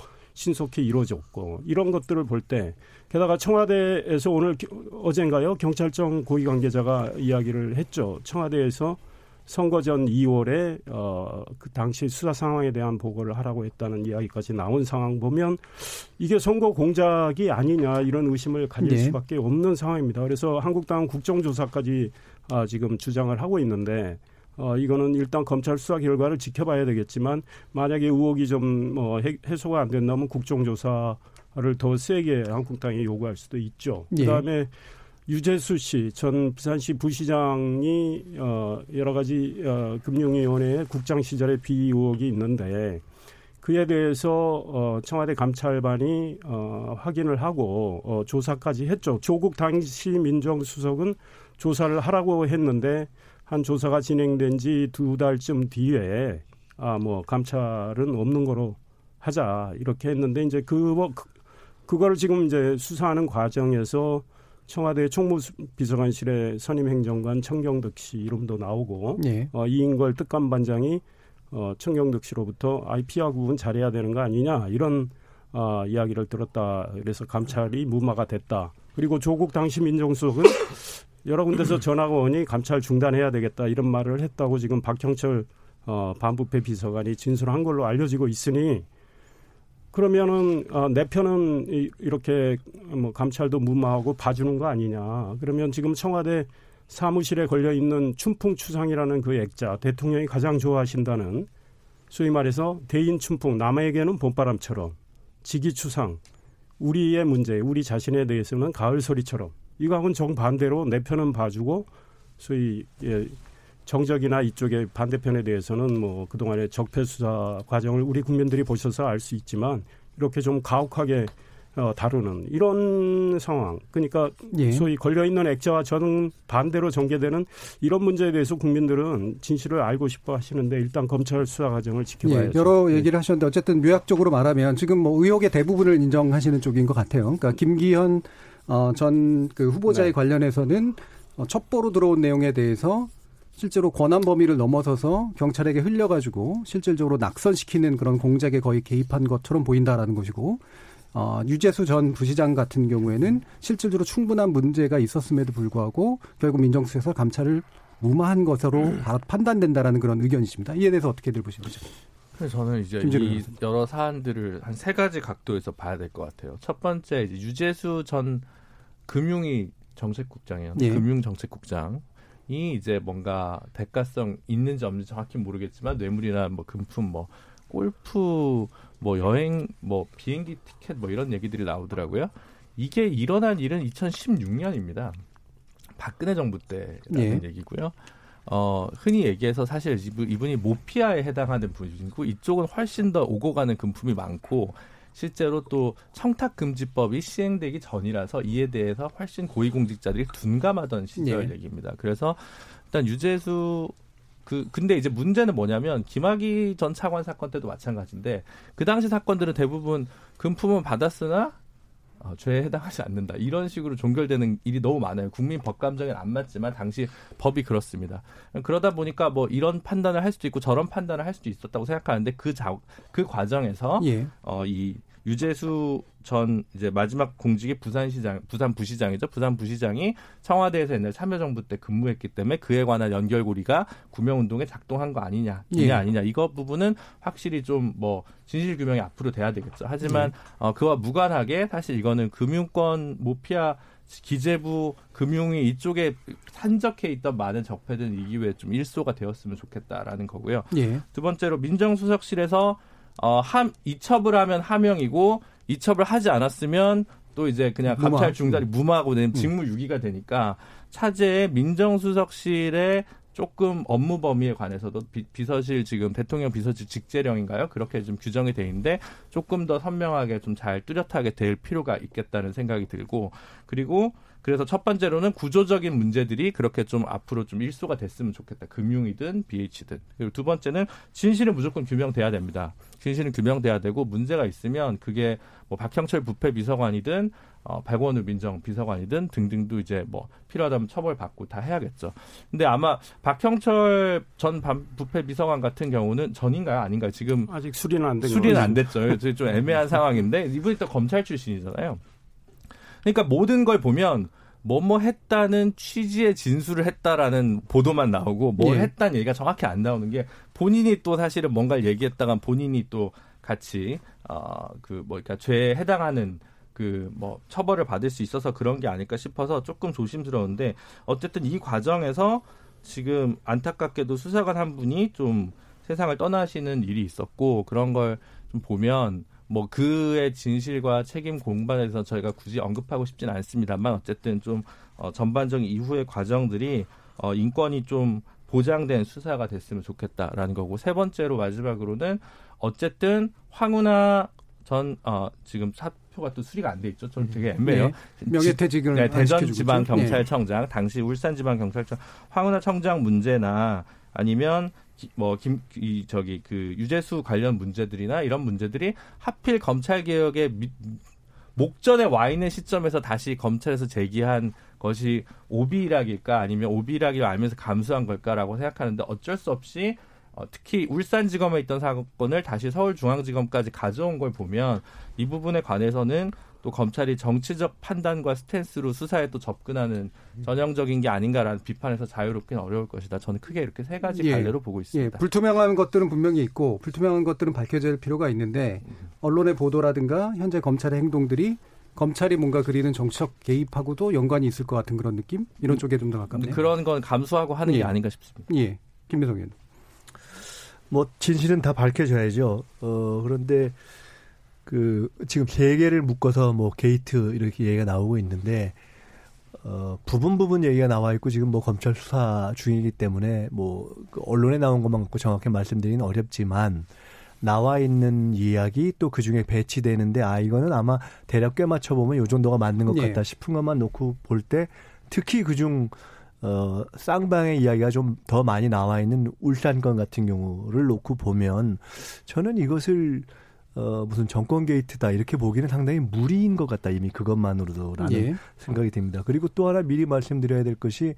신속히 이루어졌고 이런 것들을 볼 때 게다가 청와대에서 오늘 어젠가요 경찰청 고위 관계자가 이야기를 했죠. 청와대에서 선거 전 이월에 어, 그 당시 수사 상황에 대한 보고를 하라고 했다는 이야기까지 나온 상황 보면 이게 선거 공작이 아니냐 이런 의심을 가질 네. 수밖에 없는 상황입니다. 그래서 한국당 국정조사까지 아, 지금 주장을 하고 있는데 어, 이거는 일단 검찰 수사 결과를 지켜봐야 되겠지만 만약에 의혹이 좀 어, 해소가 안 된다면 국정조사를 더 세게 한국당이 요구할 수도 있죠. 그다음에 네. 유재수 씨, 전 부산시 부시장이 어, 여러 가지 어, 금융위원회의 국장 시절에 비위 의혹이 있는데 그에 대해서 어, 청와대 감찰반이 어, 확인을 하고 어, 조사까지 했죠. 조국 당시 민정수석은 조사를 하라고 했는데 한 조사가 진행된 지 두 달쯤 뒤에 아, 뭐 감찰은 없는 거로 하자 이렇게 했는데 이제 그, 그 그거를 지금 이제 수사하는 과정에서 청와대 총무비서관실의 선임행정관 청경덕 씨 이름도 나오고 네. 어, 이인걸 특감반장이 어, 청경덕 씨로부터 아이피아 구분 잘해야 되는 거 아니냐 이런 어, 이야기를 들었다. 그래서 감찰이 무마가 됐다. 그리고 조국 당시 민정수석은 여러 군데서 전화가 오니 감찰 중단해야 되겠다 이런 말을 했다고 지금 박형철 어, 반부패 비서관이 진술한 걸로 알려지고 있으니 그러면은 어, 내 편은 이, 이렇게 뭐 감찰도 무마하고 봐주는 거 아니냐. 그러면 지금 청와대 사무실에 걸려있는 춘풍추상이라는 그 액자 대통령이 가장 좋아하신다는 소위 말해서 대인춘풍 남에게는 봄바람처럼 지기추상 우리의 문제 우리 자신에 대해서는 가을소리처럼 이거하고는 정반대로 내 편은 봐주고 소위 예, 정적이나 이쪽의 반대편에 대해서는 뭐 그동안의 적폐수사 과정을 우리 국민들이 보셔서 알 수 있지만 이렇게 좀 가혹하게 어, 다루는 이런 상황. 그러니까 예. 소위 걸려있는 액자와 저는 반대로 전개되는 이런 문제에 대해서 국민들은 진실을 알고 싶어 하시는데 일단 검찰 수사 과정을 지켜봐야죠. 예, 여러 얘기를 하셨는데 어쨌든 요약적으로 말하면 지금 뭐 의혹의 대부분을 인정하시는 쪽인 것 같아요. 그러니까 김기현 어, 전 그 후보자에 네. 관련해서는 어, 첩보로 들어온 내용에 대해서 실제로 권한 범위를 넘어서서 경찰에게 흘려가지고 실질적으로 낙선시키는 그런 공작에 거의 개입한 것처럼 보인다라는 것이고 어, 유재수 전 부시장 같은 경우에는 실질적으로 충분한 문제가 있었음에도 불구하고 결국 민정수석에서 감찰을 무마한 것으로 판단된다라는 그런 의견이십니다. 이에 대해서 어떻게들 보십니까? 그래서 저는 이제 이 여러 사안들을 한 세 가지 각도에서 봐야 될 것 같아요. 첫 번째 이제 유재수 전 금융위 정책국장이에요. 예. 금융정책국장. 이제 뭔가 대가성 있는지 없는지 정확히 모르겠지만 뇌물이나 뭐 금품 뭐 골프 뭐 여행 뭐 비행기 티켓 뭐 이런 얘기들이 나오더라고요. 이게 일어난 일은 이천십육 년입니다. 박근혜 정부 때라는 네. 얘기고요. 어, 흔히 얘기해서 사실 이분이 모피아에 해당하는 분이고 이쪽은 훨씬 더 오고 가는 금품이 많고 실제로 또 청탁금지법이 시행되기 전이라서 이에 대해서 훨씬 고위공직자들이 둔감하던 시절 네. 얘기입니다. 그래서 일단 유재수 그 근데 이제 문제는 뭐냐면 김학의 전 차관 사건 때도 마찬가지인데 그 당시 사건들은 대부분 금품은 받았으나 어, 죄에 해당하지 않는다. 이런 식으로 종결되는 일이 너무 많아요. 국민 법감정에는 안 맞지만 당시 법이 그렇습니다. 그러다 보니까 뭐 이런 판단을 할 수도 있고 저런 판단을 할 수도 있었다고 생각하는데 그, 자, 그 과정에서 예. 어, 이 유재수 전 이제 마지막 공직이 부산시장, 부산 부시장이죠. 부산 부시장이 청와대에서 옛날 참여정부 때 근무했기 때문에 그에 관한 연결고리가 구명운동에 작동한 거 아니냐, 이냐 예. 아니냐. 이거 부분은 확실히 좀 뭐 진실규명이 앞으로 돼야 되겠죠. 하지만 예. 어, 그와 무관하게 사실 이거는 금융권 모피아 기재부 금융위 이쪽에 산적해 있던 많은 적폐들은 이 기회에 좀 일소가 되었으면 좋겠다라는 거고요. 예. 두 번째로 민정수석실에서 어, 함, 이첩을 하면 하명이고 이첩을 하지 않았으면 또 이제 그냥 감찰 중단이 무마하고 되는 직무유기가 되니까 차제에 민정수석실에 조금 업무 범위에 관해서도 비, 비서실 지금 대통령 비서실 직제령인가요? 그렇게 좀 규정이 돼 있는데 조금 더 선명하게 좀 잘 뚜렷하게 될 필요가 있겠다는 생각이 들고 그리고 그래서 첫 번째로는 구조적인 문제들이 그렇게 좀 앞으로 좀 일소가 됐으면 좋겠다. 금융이든 비에이치든. 그리고 두 번째는 진실은 무조건 규명돼야 됩니다. 진실은 규명돼야 되고 문제가 있으면 그게 뭐 박형철 부패 비서관이든 어, 백원우 민정 비서관이든 등등도 이제 뭐 필요하다면 처벌받고 다 해야겠죠. 근데 아마 박형철 전 부패 비서관 같은 경우는 전인가요? 아닌가요? 지금 아직 수리는 안 됐죠. 수리는 안 됐죠. 좀 애매한 상황인데 이분이 또 검찰 출신이잖아요. 그러니까 모든 걸 보면 뭐뭐 했다는 취지의 진술을 했다라는 보도만 나오고 뭐 예. 했다는 얘기가 정확히 안 나오는 게 본인이 또 사실은 뭔가를 얘기했다간 본인이 또 같이 어, 그 뭐 그러니까 죄에 해당하는 그 뭐 처벌을 받을 수 있어서 그런 게 아닐까 싶어서 조금 조심스러운데 어쨌든 이 과정에서 지금 안타깝게도 수사관 한 분이 좀 세상을 떠나시는 일이 있었고 그런 걸 좀 보면 뭐 그의 진실과 책임 공방에 대해서 저희가 굳이 언급하고 싶진 않습니다만 어쨌든 좀 어 전반적인 이후의 과정들이 어 인권이 좀 보장된 수사가 됐으면 좋겠다라는 거고 세 번째로 마지막으로는 어쨌든 황운하 전 어 지금 사표가 또 수리가 안 돼 있죠. 좀 되게 애매해요. 네, 명예퇴직을 네, 대전지방경찰청장 네. 당시 울산지방경찰청 황운하 청장 문제나 아니면 뭐 김 이 저기 그 유재수 관련 문제들이나 이런 문제들이 하필 검찰 개혁의 목전에 와 있는 시점에서 다시 검찰에서 제기한 것이 오비락일까 아니면 오비락을 알면서 감수한 걸까라고 생각하는데 어쩔 수 없이 어, 특히 울산지검에 있던 사건을 다시 서울중앙지검까지 가져온 걸 보면 이 부분에 관해서는 또 검찰이 정치적 판단과 스탠스로 수사에 또 접근하는 전형적인 게 아닌가라는 비판에서 자유롭기는 어려울 것이다. 저는 크게 이렇게 세 가지 예, 갈래로 보고 있습니다. 예, 불투명한 것들은 분명히 있고 불투명한 것들은 밝혀질 필요가 있는데 언론의 보도라든가 현재 검찰의 행동들이 검찰이 뭔가 그리는 정치적 개입하고도 연관이 있을 것 같은 그런 느낌? 이런 쪽에 좀 더 가깝네요. 그런 건 감수하고 하는 예, 게 아닌가 싶습니다. 예, 김민석 의원. 뭐 진실은 다 밝혀져야죠. 어, 그런데 그 지금 세 개를 묶어서 뭐 게이트 이렇게 얘기가 나오고 있는데 어 부분 부분 얘기가 나와 있고 지금 뭐 검찰 수사 중이기 때문에 뭐 그 언론에 나온 것만 갖고 정확히 말씀드리긴 어렵지만 나와 있는 이야기 또 그중에 배치되는데 아 이거는 아마 대략 꽤 맞춰 보면 요 정도가 맞는 것 네. 같다 싶은 것만 놓고 볼 때 특히 그중 어 쌍방의 이야기가 좀 더 많이 나와 있는 울산건 같은 경우를 놓고 보면 저는 이것을 어, 무슨 정권 게이트다 이렇게 보기는 상당히 무리인 것 같다 이미 그것만으로도라는 예. 생각이 듭니다. 그리고 또 하나 미리 말씀드려야 될 것이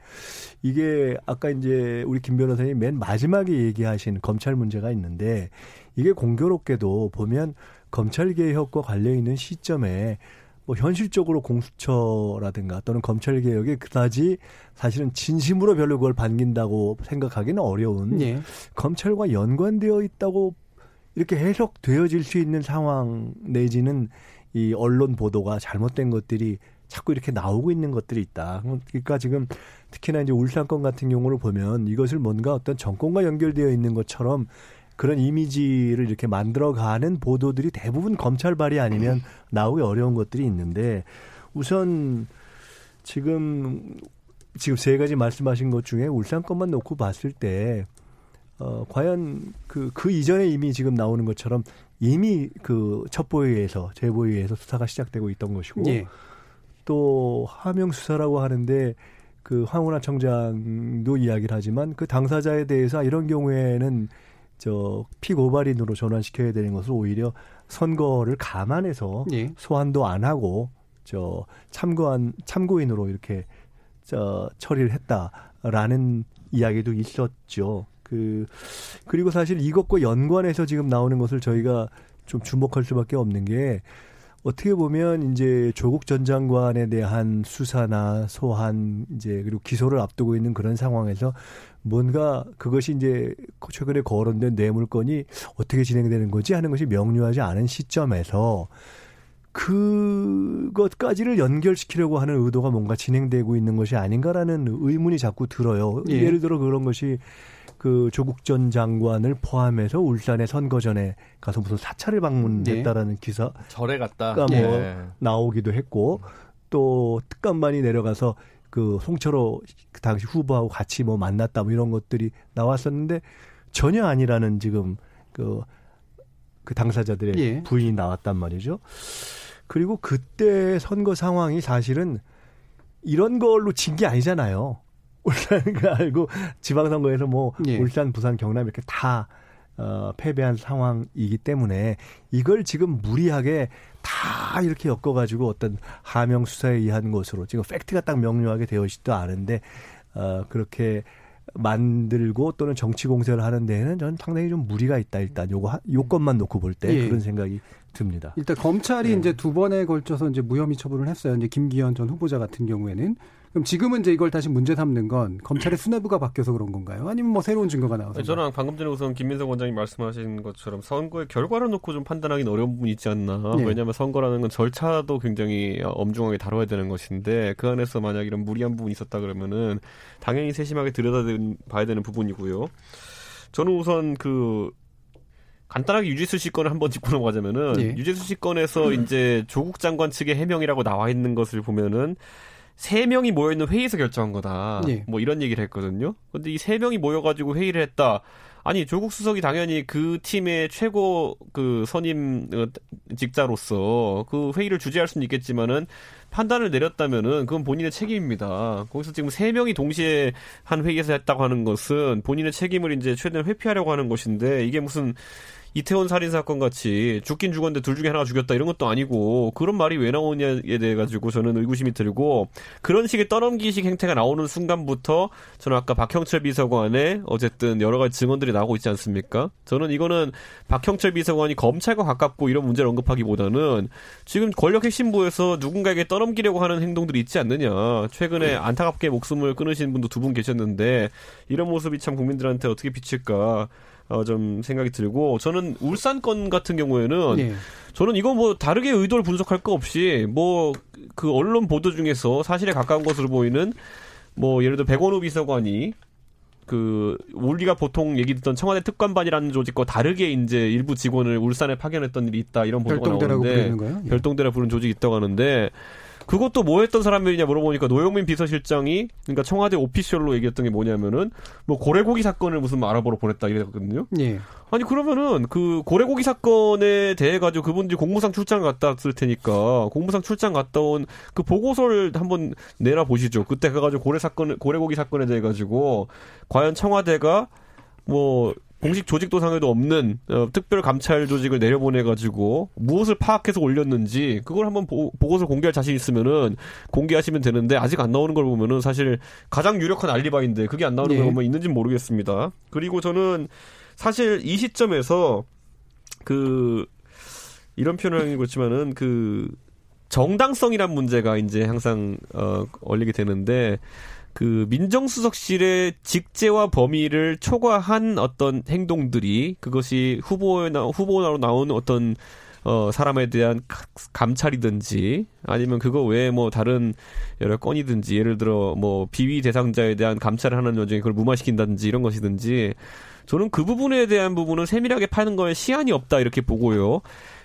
이게 아까 이제 우리 김 변호사님 맨 마지막에 얘기하신 검찰 문제가 있는데 이게 공교롭게도 보면 검찰 개혁과 관련 있는 시점에 뭐 현실적으로 공수처라든가 또는 검찰 개혁에 그다지 사실은 진심으로 별로 그걸 반긴다고 생각하기는 어려운 예. 검찰과 연관되어 있다고 이렇게 해석되어질 수 있는 상황 내지는 이 언론 보도가 잘못된 것들이 자꾸 이렇게 나오고 있는 것들이 있다. 그러니까 지금 특히나 이제 울산권 같은 경우를 보면 이것을 뭔가 어떤 정권과 연결되어 있는 것처럼 그런 이미지를 이렇게 만들어가는 보도들이 대부분 검찰 발이 아니면 나오기 어려운 것들이 있는데, 우선 지금 지금 세 가지 말씀하신 것 중에 울산권만 놓고 봤을 때 어, 과연 그, 그 이전에 이미 지금 나오는 것처럼 이미 그 첩보에 의해서, 제보에 의해서 수사가 시작되고 있던 것이고, 예. 또 하명 수사라고 하는데 그 황운하 청장도 이야기를 하지만 그 당사자에 대해서 이런 경우에는 저 피고발인으로 전환시켜야 되는 것을 오히려 선거를 감안해서 예. 소환도 안 하고 저 참고한, 참고인으로 이렇게 저 처리를 했다라는 이야기도 있었죠. 그, 그리고 사실 이것과 연관해서 지금 나오는 것을 저희가 좀 주목할 수밖에 없는 게, 어떻게 보면 이제 조국 전 장관에 대한 수사나 소환, 이제 그리고 기소를 앞두고 있는 그런 상황에서 뭔가 그것이 이제 최근에 거론된 뇌물건이 어떻게 진행되는 거지 하는 것이 명료하지 않은 시점에서 그것까지를 연결시키려고 하는 의도가 뭔가 진행되고 있는 것이 아닌가라는 의문이 자꾸 들어요. 예. 예를 들어 그런 것이 그 조국 전 장관을 포함해서 울산의 선거전에 가서 무슨 사찰을 방문했다라는 네. 기사, 절에 갔다 뭐 예. 나오기도 했고, 또 특감반이 내려가서 그 송철호 그 당시 후보하고 같이 뭐 만났다 뭐 이런 것들이 나왔었는데 전혀 아니라는 지금 그, 그 당사자들의 예. 부인이 나왔단 말이죠. 그리고 그때 선거 상황이 사실은 이런 걸로 진 게 아니잖아요. 울산과 알고 지방선거에서 뭐 예. 울산, 부산, 경남 이렇게 다 어, 패배한 상황이기 때문에 이걸 지금 무리하게 다 이렇게 엮어가지고 어떤 하명 수사에 의한 것으로 지금 팩트가 딱 명료하게 되어 있지도 않은데 어, 그렇게 만들고 또는 정치 공세를 하는 데에는 저는 상당히 좀 무리가 있다. 일단 요거 요것만 놓고 볼 때 예. 그런 생각이 듭니다. 일단 검찰이 예. 이제 두 번에 걸쳐서 이제 무혐의 처분을 했어요. 이제 김기현 전 후보자 같은 경우에는. 그럼 지금은 이제 이걸 다시 문제 삼는 건 검찰의 수뇌부가 바뀌어서 그런 건가요? 아니면 뭐 새로운 증거가 나와서? 저는 방금 전에 우선 김민석 원장님 말씀하신 것처럼 선거의 결과를 놓고 좀 판단하기는 어려운 부분이 있지 않나. 네. 왜냐하면 선거라는 건 절차도 굉장히 엄중하게 다뤄야 되는 것인데 그 안에서 만약 이런 무리한 부분이 있었다 그러면은 당연히 세심하게 들여다봐야 되는 부분이고요. 저는 우선 그 간단하게 유재수 씨 건을 한번 짚고 넘어가자면은 네. 유재수 씨 건에서 음. 이제 조국 장관 측의 해명이라고 나와 있는 것을 보면은 세 명이 모여있는 회의에서 결정한 거다. 예. 뭐 이런 얘기를 했거든요. 근데 이 세 명이 모여가지고 회의를 했다. 아니, 조국 수석이 당연히 그 팀의 최고 그 선임 직자로서 그 회의를 주재할 수는 있겠지만은 판단을 내렸다면은 그건 본인의 책임입니다. 거기서 지금 세 명이 동시에 한 회의에서 했다고 하는 것은 본인의 책임을 이제 최대한 회피하려고 하는 것인데, 이게 무슨 이태원 살인사건 같이 죽긴 죽었는데 둘 중에 하나가 죽였다 이런 것도 아니고 그런 말이 왜 나오냐에 대해 가지고 저는 의구심이 들고, 그런 식의 떠넘기식 행태가 나오는 순간부터 저는 아까 박형철 비서관의 어쨌든 여러 가지 증언들이 나오고 있지 않습니까? 저는 이거는 박형철 비서관이 검찰과 가깝고 이런 문제를 언급하기보다는 지금 권력 핵심부에서 누군가에게 떠넘기려고 하는 행동들이 있지 않느냐. 최근에 안타깝게 목숨을 끊으신 분도 두 분 계셨는데 이런 모습이 참 국민들한테 어떻게 비칠까 어, 좀 생각이 들고, 저는 울산권 같은 경우에는 네. 저는 이거 뭐 다르게 의도를 분석할 거 없이 뭐 그 언론 보도 중에서 사실에 가까운 것으로 보이는 뭐 예를 들어 백원우 비서관이 그 우리가 보통 얘기 듣던 청와대 특감반이라는 조직과 다르게 이제 일부 직원을 울산에 파견했던 일이 있다 이런 보도가 나오는데 예. 별동대라 부른 조직이 있다고 하는데, 그것도 뭐 했던 사람들이냐 물어보니까 노영민 비서실장이, 그러니까 청와대 오피셜로 얘기했던 게 뭐냐면은 뭐 고래고기 사건을 무슨 알아보러 보냈다 이랬거든요. 예. 아니 그러면은 그 고래고기 사건에 대해 가지고 그분들이 공무상 출장 갔다 왔을 테니까 공무상 출장 갔다 온 그 보고서를 한번 내놔 보시죠. 그때 가가지고 고래 사건, 고래고기 사건에 대해 가지고 과연 청와대가 뭐 공식 조직 도상에도 없는 어, 특별 감찰 조직을 내려보내가지고 무엇을 파악해서 올렸는지 그걸 한번 보, 보고서 공개할 자신 있으면은 공개하시면 되는데, 아직 안 나오는 걸 보면은 사실 가장 유력한 알리바인데 그게 안 나오는 네. 걸 보면 있는지는 모르겠습니다. 그리고 저는 사실 이 시점에서 그 이런 표현이 그렇지만은 그 정당성이란 문제가 이제 항상 어, 걸리게 되는데, 그 민정수석실의 직제와 범위를 초과한 어떤 행동들이 그것이 후보에 나, 후보로 나온 어떤 어, 사람에 대한 감찰이든지 아니면 그거 외에 뭐 다른 여러 건이든지 예를 들어 뭐 비위 대상자에 대한 감찰을 하는 와중에 그걸 무마시킨다든지 이런 것이든지 저는 그 부분에 대한 부분은 세밀하게 파는 거에 시한이 없다 이렇게 보고요.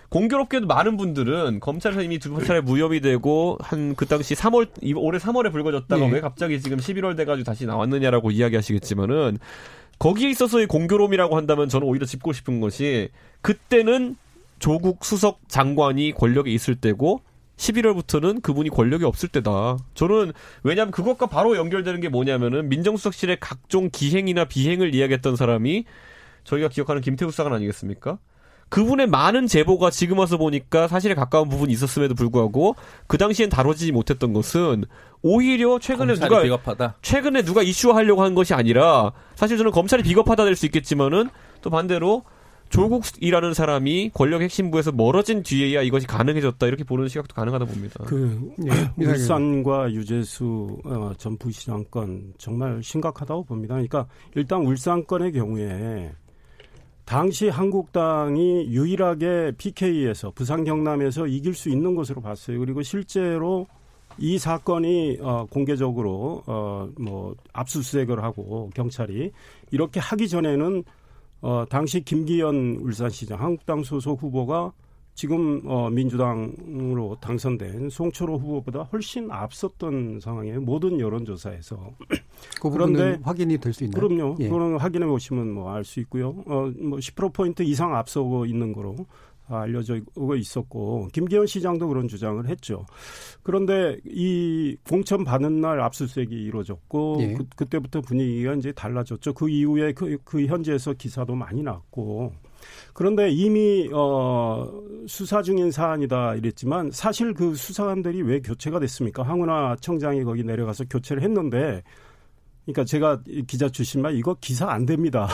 공교롭게도 많은 분들은 검찰 선임이 두 차례 무혐의 되고 한 그 당시 삼월 올해 삼월에 불거졌다가 네. 왜 갑자기 지금 십일월 돼가지고 다시 나왔느냐라고 이야기하시겠지만은 거기에 있어서의 공교로움이라고 한다면 저는 오히려 짚고 싶은 것이 그때는 조국 수석 장관이 권력에 있을 때고 십일월부터는 그분이 권력이 없을 때다. 저는 왜냐하면 그것과 바로 연결되는 게 뭐냐면은 민정수석실의 각종 기행이나 비행을 이야기했던 사람이 저희가 기억하는 김태우 수사관 아니겠습니까? 그분의 많은 제보가 지금 와서 보니까 사실에 가까운 부분이 있었음에도 불구하고 그 당시엔 다뤄지지 못했던 것은 오히려 최근에 누가 비겁하다. 최근에 누가 이슈화하려고 한 것이 아니라 사실 저는 검찰이 비겁하다 될 수 있겠지만은 또 반대로 조국이라는 사람이 권력 핵심부에서 멀어진 뒤에야 이것이 가능해졌다 이렇게 보는 시각도 가능하다 봅니다. 그 예, 울산과 유재수 어, 전 부시장 건 정말 심각하다고 봅니다. 그러니까 일단 울산 건의 경우에. 당시 한국당이 유일하게 피케이에서 부산 경남에서 이길 수 있는 것으로 봤어요. 그리고 실제로 이 사건이 어, 공개적으로 어, 뭐 압수수색을 하고 경찰이 이렇게 하기 전에는 어, 당시 김기현 울산시장 한국당 소속 후보가 지금 어, 민주당으로 당선된 송철호 후보보다 훨씬 앞섰던 상황이에요. 모든 여론조사에서. 그 그런데 확인이 될 수 있나요? 그럼요. 예. 그거는 확인해 보시면 뭐 알 수 있고요. 어, 뭐 십 퍼센트 포인트 이상 앞서고 있는 거로 알려져 있었고 김기현 시장도 그런 주장을 했죠. 그런데 이 공천 받은 날 압수수색이 이루어졌고 예. 그, 그때부터 분위기가 이제 달라졌죠. 그 이후에 그, 그 현지에서 기사도 많이 났고 그런데 이미 어, 수사 중인 사안이다 이랬지만 사실 그 수사관들이 왜 교체가 됐습니까? 황운하 청장이 거기 내려가서 교체를 했는데 그러니까 제가 기자 출신만 이거 기사 안 됩니다.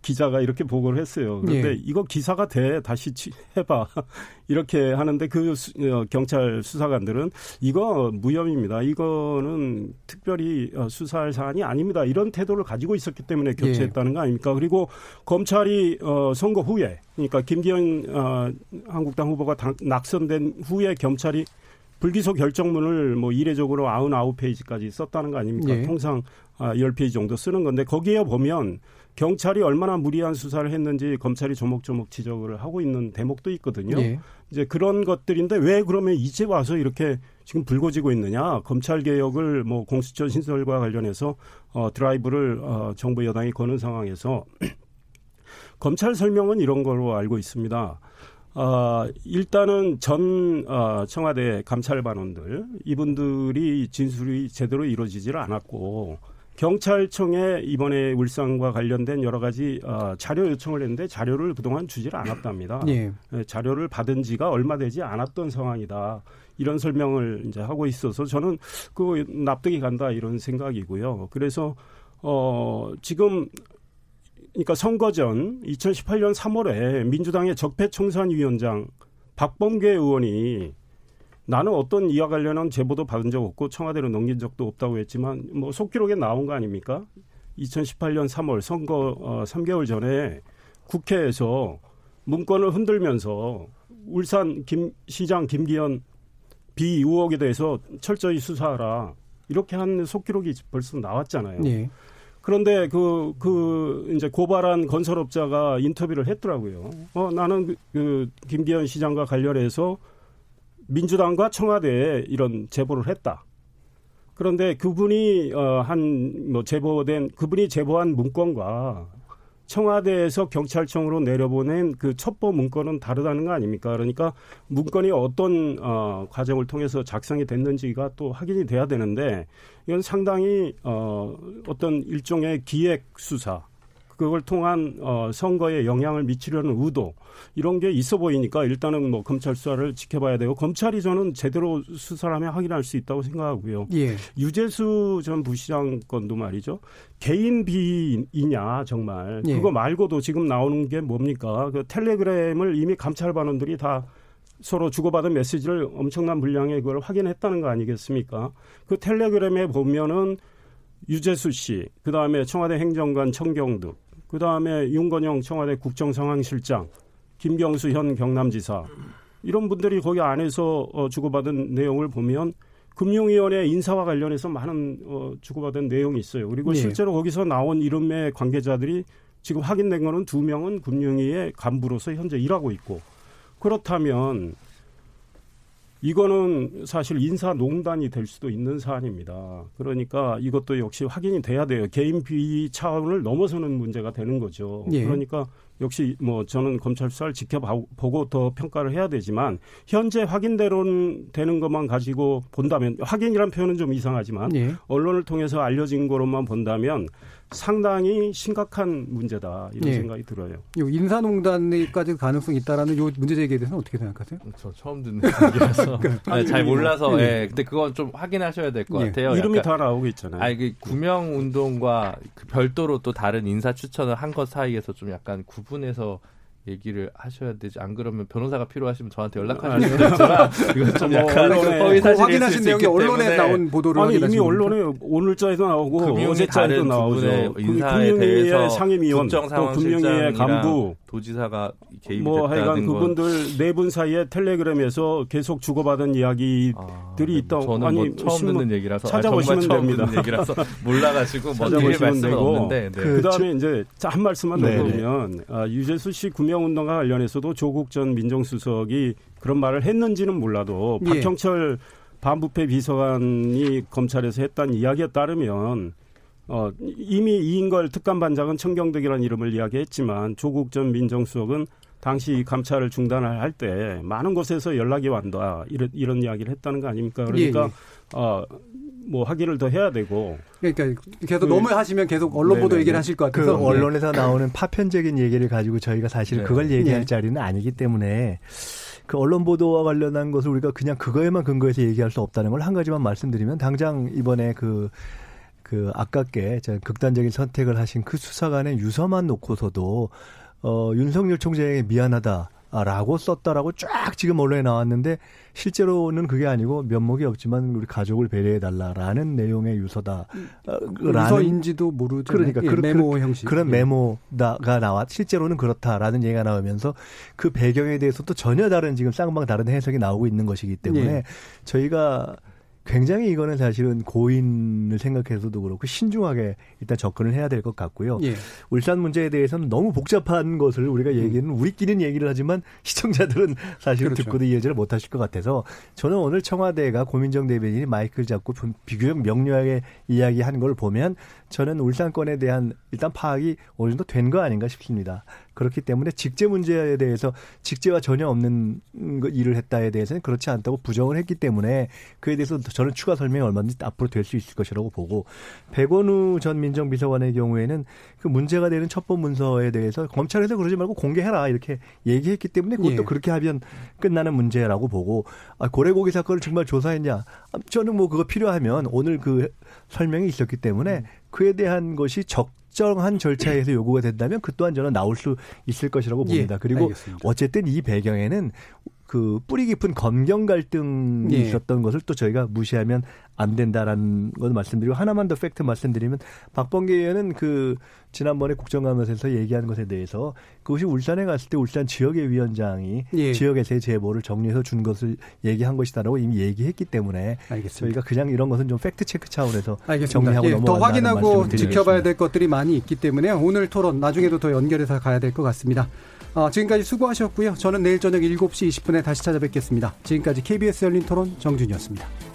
기자가 이렇게 보고를 했어요. 그런데 예. 이거 기사가 돼. 다시 해봐. 이렇게 하는데 그 수, 어, 경찰 수사관들은 이거 무혐의입니다. 이거는 특별히 어, 수사할 사안이 아닙니다. 이런 태도를 가지고 있었기 때문에 교체했다는 예. 거 아닙니까? 그리고 검찰이 어, 선거 후에 그러니까 김기현 어, 한국당 후보가 당, 낙선된 후에 경찰이 불기소 결정문을 뭐 이례적으로 구십구 페이지까지 썼다는 거 아닙니까? 예. 통상 십 페이지 정도 쓰는 건데 거기에 보면 경찰이 얼마나 무리한 수사를 했는지 검찰이 조목조목 지적을 하고 있는 대목도 있거든요. 예. 이제 그런 것들인데 왜 그러면 이제 와서 이렇게 지금 불거지고 있느냐? 검찰 개혁을 뭐 공수처 신설과 관련해서 어, 드라이브를 어, 정부 여당이 거는 상황에서 검찰 설명은 이런 걸로 알고 있습니다. 어, 일단은 전 어, 청와대 감찰반원들 이분들이 진술이 제대로 이루어지질 않았고 경찰청에 이번에 울산과 관련된 여러 가지 어, 자료 요청을 했는데 자료를 그동안 주질 않았답니다. 예. 자료를 받은 지가 얼마 되지 않았던 상황이다. 이런 설명을 이제 하고 있어서 저는 그 납득이 간다 이런 생각이고요. 그래서 어, 지금 그러니까 선거 전 이천십팔 년 삼월에 민주당의 적폐청산위원장 박범계 의원이 나는 어떤 이와 관련한 제보도 받은 적 없고 청와대로 넘긴 적도 없다고 했지만 뭐 속기록에 나온 거 아닙니까? 이천십팔 년 삼월 선거 어, 삼 개월 전에 국회에서 문건을 흔들면서 울산 김, 시장 김기현 비위 의혹에 대해서 철저히 수사하라 이렇게 한 속기록이 벌써 나왔잖아요. 네. 그런데 그, 그, 이제 고발한 건설업자가 인터뷰를 했더라고요. 어, 나는 그, 그, 김기현 시장과 관련해서 민주당과 청와대에 이런 제보를 했다. 그런데 그분이, 어, 한, 뭐, 제보된, 그분이 제보한 문건과 청와대에서 경찰청으로 내려보낸 그 첩보 문건은 다르다는 거 아닙니까? 그러니까 문건이 어떤, 어, 과정을 통해서 작성이 됐는지가 또 확인이 돼야 되는데 이건 상당히, 어, 어떤 일종의 기획 수사, 그걸 통한, 어, 선거에 영향을 미치려는 의도, 이런 게 있어 보이니까 일단은 뭐 검찰 수사를 지켜봐야 되고, 검찰이 저는 제대로 수사를 하면 확인할 수 있다고 생각하고요. 예. 유재수 전 부시장 건도 말이죠. 개인 비이냐, 정말. 예. 그거 말고도 지금 나오는 게 뭡니까? 그 텔레그램을 이미 감찰반원들이 다 서로 주고받은 메시지를 엄청난 분량의 그걸 확인했다는 거 아니겠습니까? 그 텔레그램에 보면은 유재수 씨, 그 다음에 청와대 행정관 청경득, 그 다음에 윤건영 청와대 국정상황실장 김경수 현 경남지사 이런 분들이 거기 안에서 어, 주고받은 내용을 보면 금융위원회 인사와 관련해서 많은 어, 주고받은 내용이 있어요. 그리고 네. 실제로 거기서 나온 이름의 관계자들이 지금 확인된 거는 두 명은 금융위의 간부로서 현재 일하고 있고, 그렇다면 이거는 사실 인사농단이 될 수도 있는 사안입니다. 그러니까 이것도 역시 확인이 돼야 돼요. 개인 비위 차원을 넘어서는 문제가 되는 거죠. 예. 그러니까 역시 뭐 저는 검찰 수사를 지켜보고 더 평가를 해야 되지만 현재 확인대로는 되는 것만 가지고 본다면, 확인이란 표현은 좀 이상하지만 예. 언론을 통해서 알려진 거로만 본다면 상당히 심각한 문제다, 이런 예. 생각이 들어요. 요 인사농단까지 가능성이 있다라는 요 문제 제기에 대해서는 어떻게 생각하세요? 저 처음 듣는 얘기라서 네, 잘 몰라서. 예. 근데 그건 좀 확인하셔야 될 것 예. 같아요. 이름이 약간, 다 나오고 있잖아요. 아니, 그 구명운동과 그 별도로 또 다른 인사 추천을 한 것 사이에서 좀 약간 구분해서 얘기를 하셔야 되지. 안 그러면 변호사가 필요하시면 저한테 연락하실 수도 있지만 이건 좀 뭐 약간 허위 사실일 수 있기 때문에. 확인하신 내용이 언론에 나온 보도로 아니 이미 언론에 오늘자에도 나오고 어제자에도 나오고 금융위의 상임위원, 금융위의 간부, 도지사가 개입됐다는 뭐 하여간 그분들 네 분 사이에 텔레그램에서 계속 주고받은 이야기들이 아, 있다. 저는 아니, 뭐 처음 신문, 듣는 얘기라서 찾아보시면 아니, 정말 처음 됩니다. 듣는 얘기라서 몰라가지고 뭐 찾아보시면 되고. 네. 그 다음에 이제 한 말씀만 더 보면 아, 유재수 씨 구명운동과 관련해서도 조국 전 민정수석이 그런 말을 했는지는 몰라도 예. 박형철 반부패 비서관이 검찰에서 했다는 이야기에 따르면 어, 이미 이인걸 특감반장은 청경덕이라는 이름을 이야기했지만 조국 전 민정수석은 당시 감찰을 중단할 때 많은 곳에서 연락이 왔다, 이런, 이런 이야기를 했다는 거 아닙니까? 그러니까 예, 예. 어, 뭐 확인을 더 해야 되고. 그러니까 계속 그, 너무 하시면 계속 언론 보도 얘기를 하실 것 같아서. 그 언론에서 네. 나오는 파편적인 얘기를 가지고 저희가 사실 네. 그걸 얘기할 네. 자리는 아니기 때문에 그 언론 보도와 관련한 것을 우리가 그냥 그거에만 근거해서 얘기할 수 없다는 걸 한 가지만 말씀드리면, 당장 이번에 그 그 아깝게 극단적인 선택을 하신 그 수사관의 유서만 놓고서도 어, 윤석열 총장에게 미안하다라고 썼다라고 쫙 지금 언론에 나왔는데 실제로는 그게 아니고 면목이 없지만 우리 가족을 배려해달라라는 내용의 유서다. 유서인지도 모르죠. 그러니까 예, 그, 메모 형식. 그런 예. 메모다가 나와 실제로는 그렇다라는 얘기가 나오면서 그 배경에 대해서도 전혀 다른 지금 쌍방 다른 해석이 나오고 있는 것이기 때문에 예. 저희가 굉장히 이거는 사실은 고인을 생각해서도 그렇고 신중하게 일단 접근을 해야 될 것 같고요. 예. 울산 문제에 대해서는 너무 복잡한 것을 우리가 얘기는 우리끼리는 얘기를 하지만 시청자들은 사실은 그렇죠. 듣고도 이해를 못하실 것 같아서 저는 오늘 청와대가 고민정 대변인이 마이크를 잡고 비교적 명료하게 이야기한 걸 보면 저는 울산권에 대한 일단 파악이 어느 정도 된 거 아닌가 싶습니다. 그렇기 때문에 직제 문제에 대해서 직제와 전혀 없는 일을 했다에 대해서는 그렇지 않다고 부정을 했기 때문에 그에 대해서 저는 추가 설명이 얼마든지 앞으로 될 수 있을 것이라고 보고, 백원우 전 민정비서관의 경우에는 그 문제가 되는 첩보 문서에 대해서 검찰에서 그러지 말고 공개해라 이렇게 얘기했기 때문에 그것도 예. 그렇게 하면 끝나는 문제라고 보고, 아, 고래고기 사건을 정말 조사했냐, 저는 뭐 그거 필요하면 오늘 그 설명이 있었기 때문에 음. 그에 대한 것이 적 특정한 절차에서 요구가 된다면 그 또한 저는 나올 수 있을 것이라고 봅니다. 예, 그리고 알겠습니다. 어쨌든 이 배경에는 그 뿌리 깊은 검경 갈등이 예. 있었던 것을 또 저희가 무시하면 안 된다라는 걸 말씀드리고, 하나만 더 팩트 말씀드리면 박범계 의원은 그 지난번에 국정감사에서 얘기한 것에 대해서 그것이 울산에 갔을 때 울산 지역의 위원장이 예. 지역에서의 제보를 정리해서 준 것을 얘기한 것이다라고 이미 얘기했기 때문에 알겠습니다. 저희가 그냥 이런 것은 좀 팩트 체크 차원에서 알겠습니다. 정리하고 예, 넘어간다는 말씀을 드리겠습니다. 더 확인하고 지켜봐야 될 것들이 많이 있기 때문에 오늘 토론 나중에도 더 연결해서 가야 될 것 같습니다. 어, 지금까지 수고하셨고요. 저는 내일 저녁 일곱 시 이십 분에 다시 찾아뵙겠습니다. 지금까지 케이비에스 열린 토론 정준이었습니다.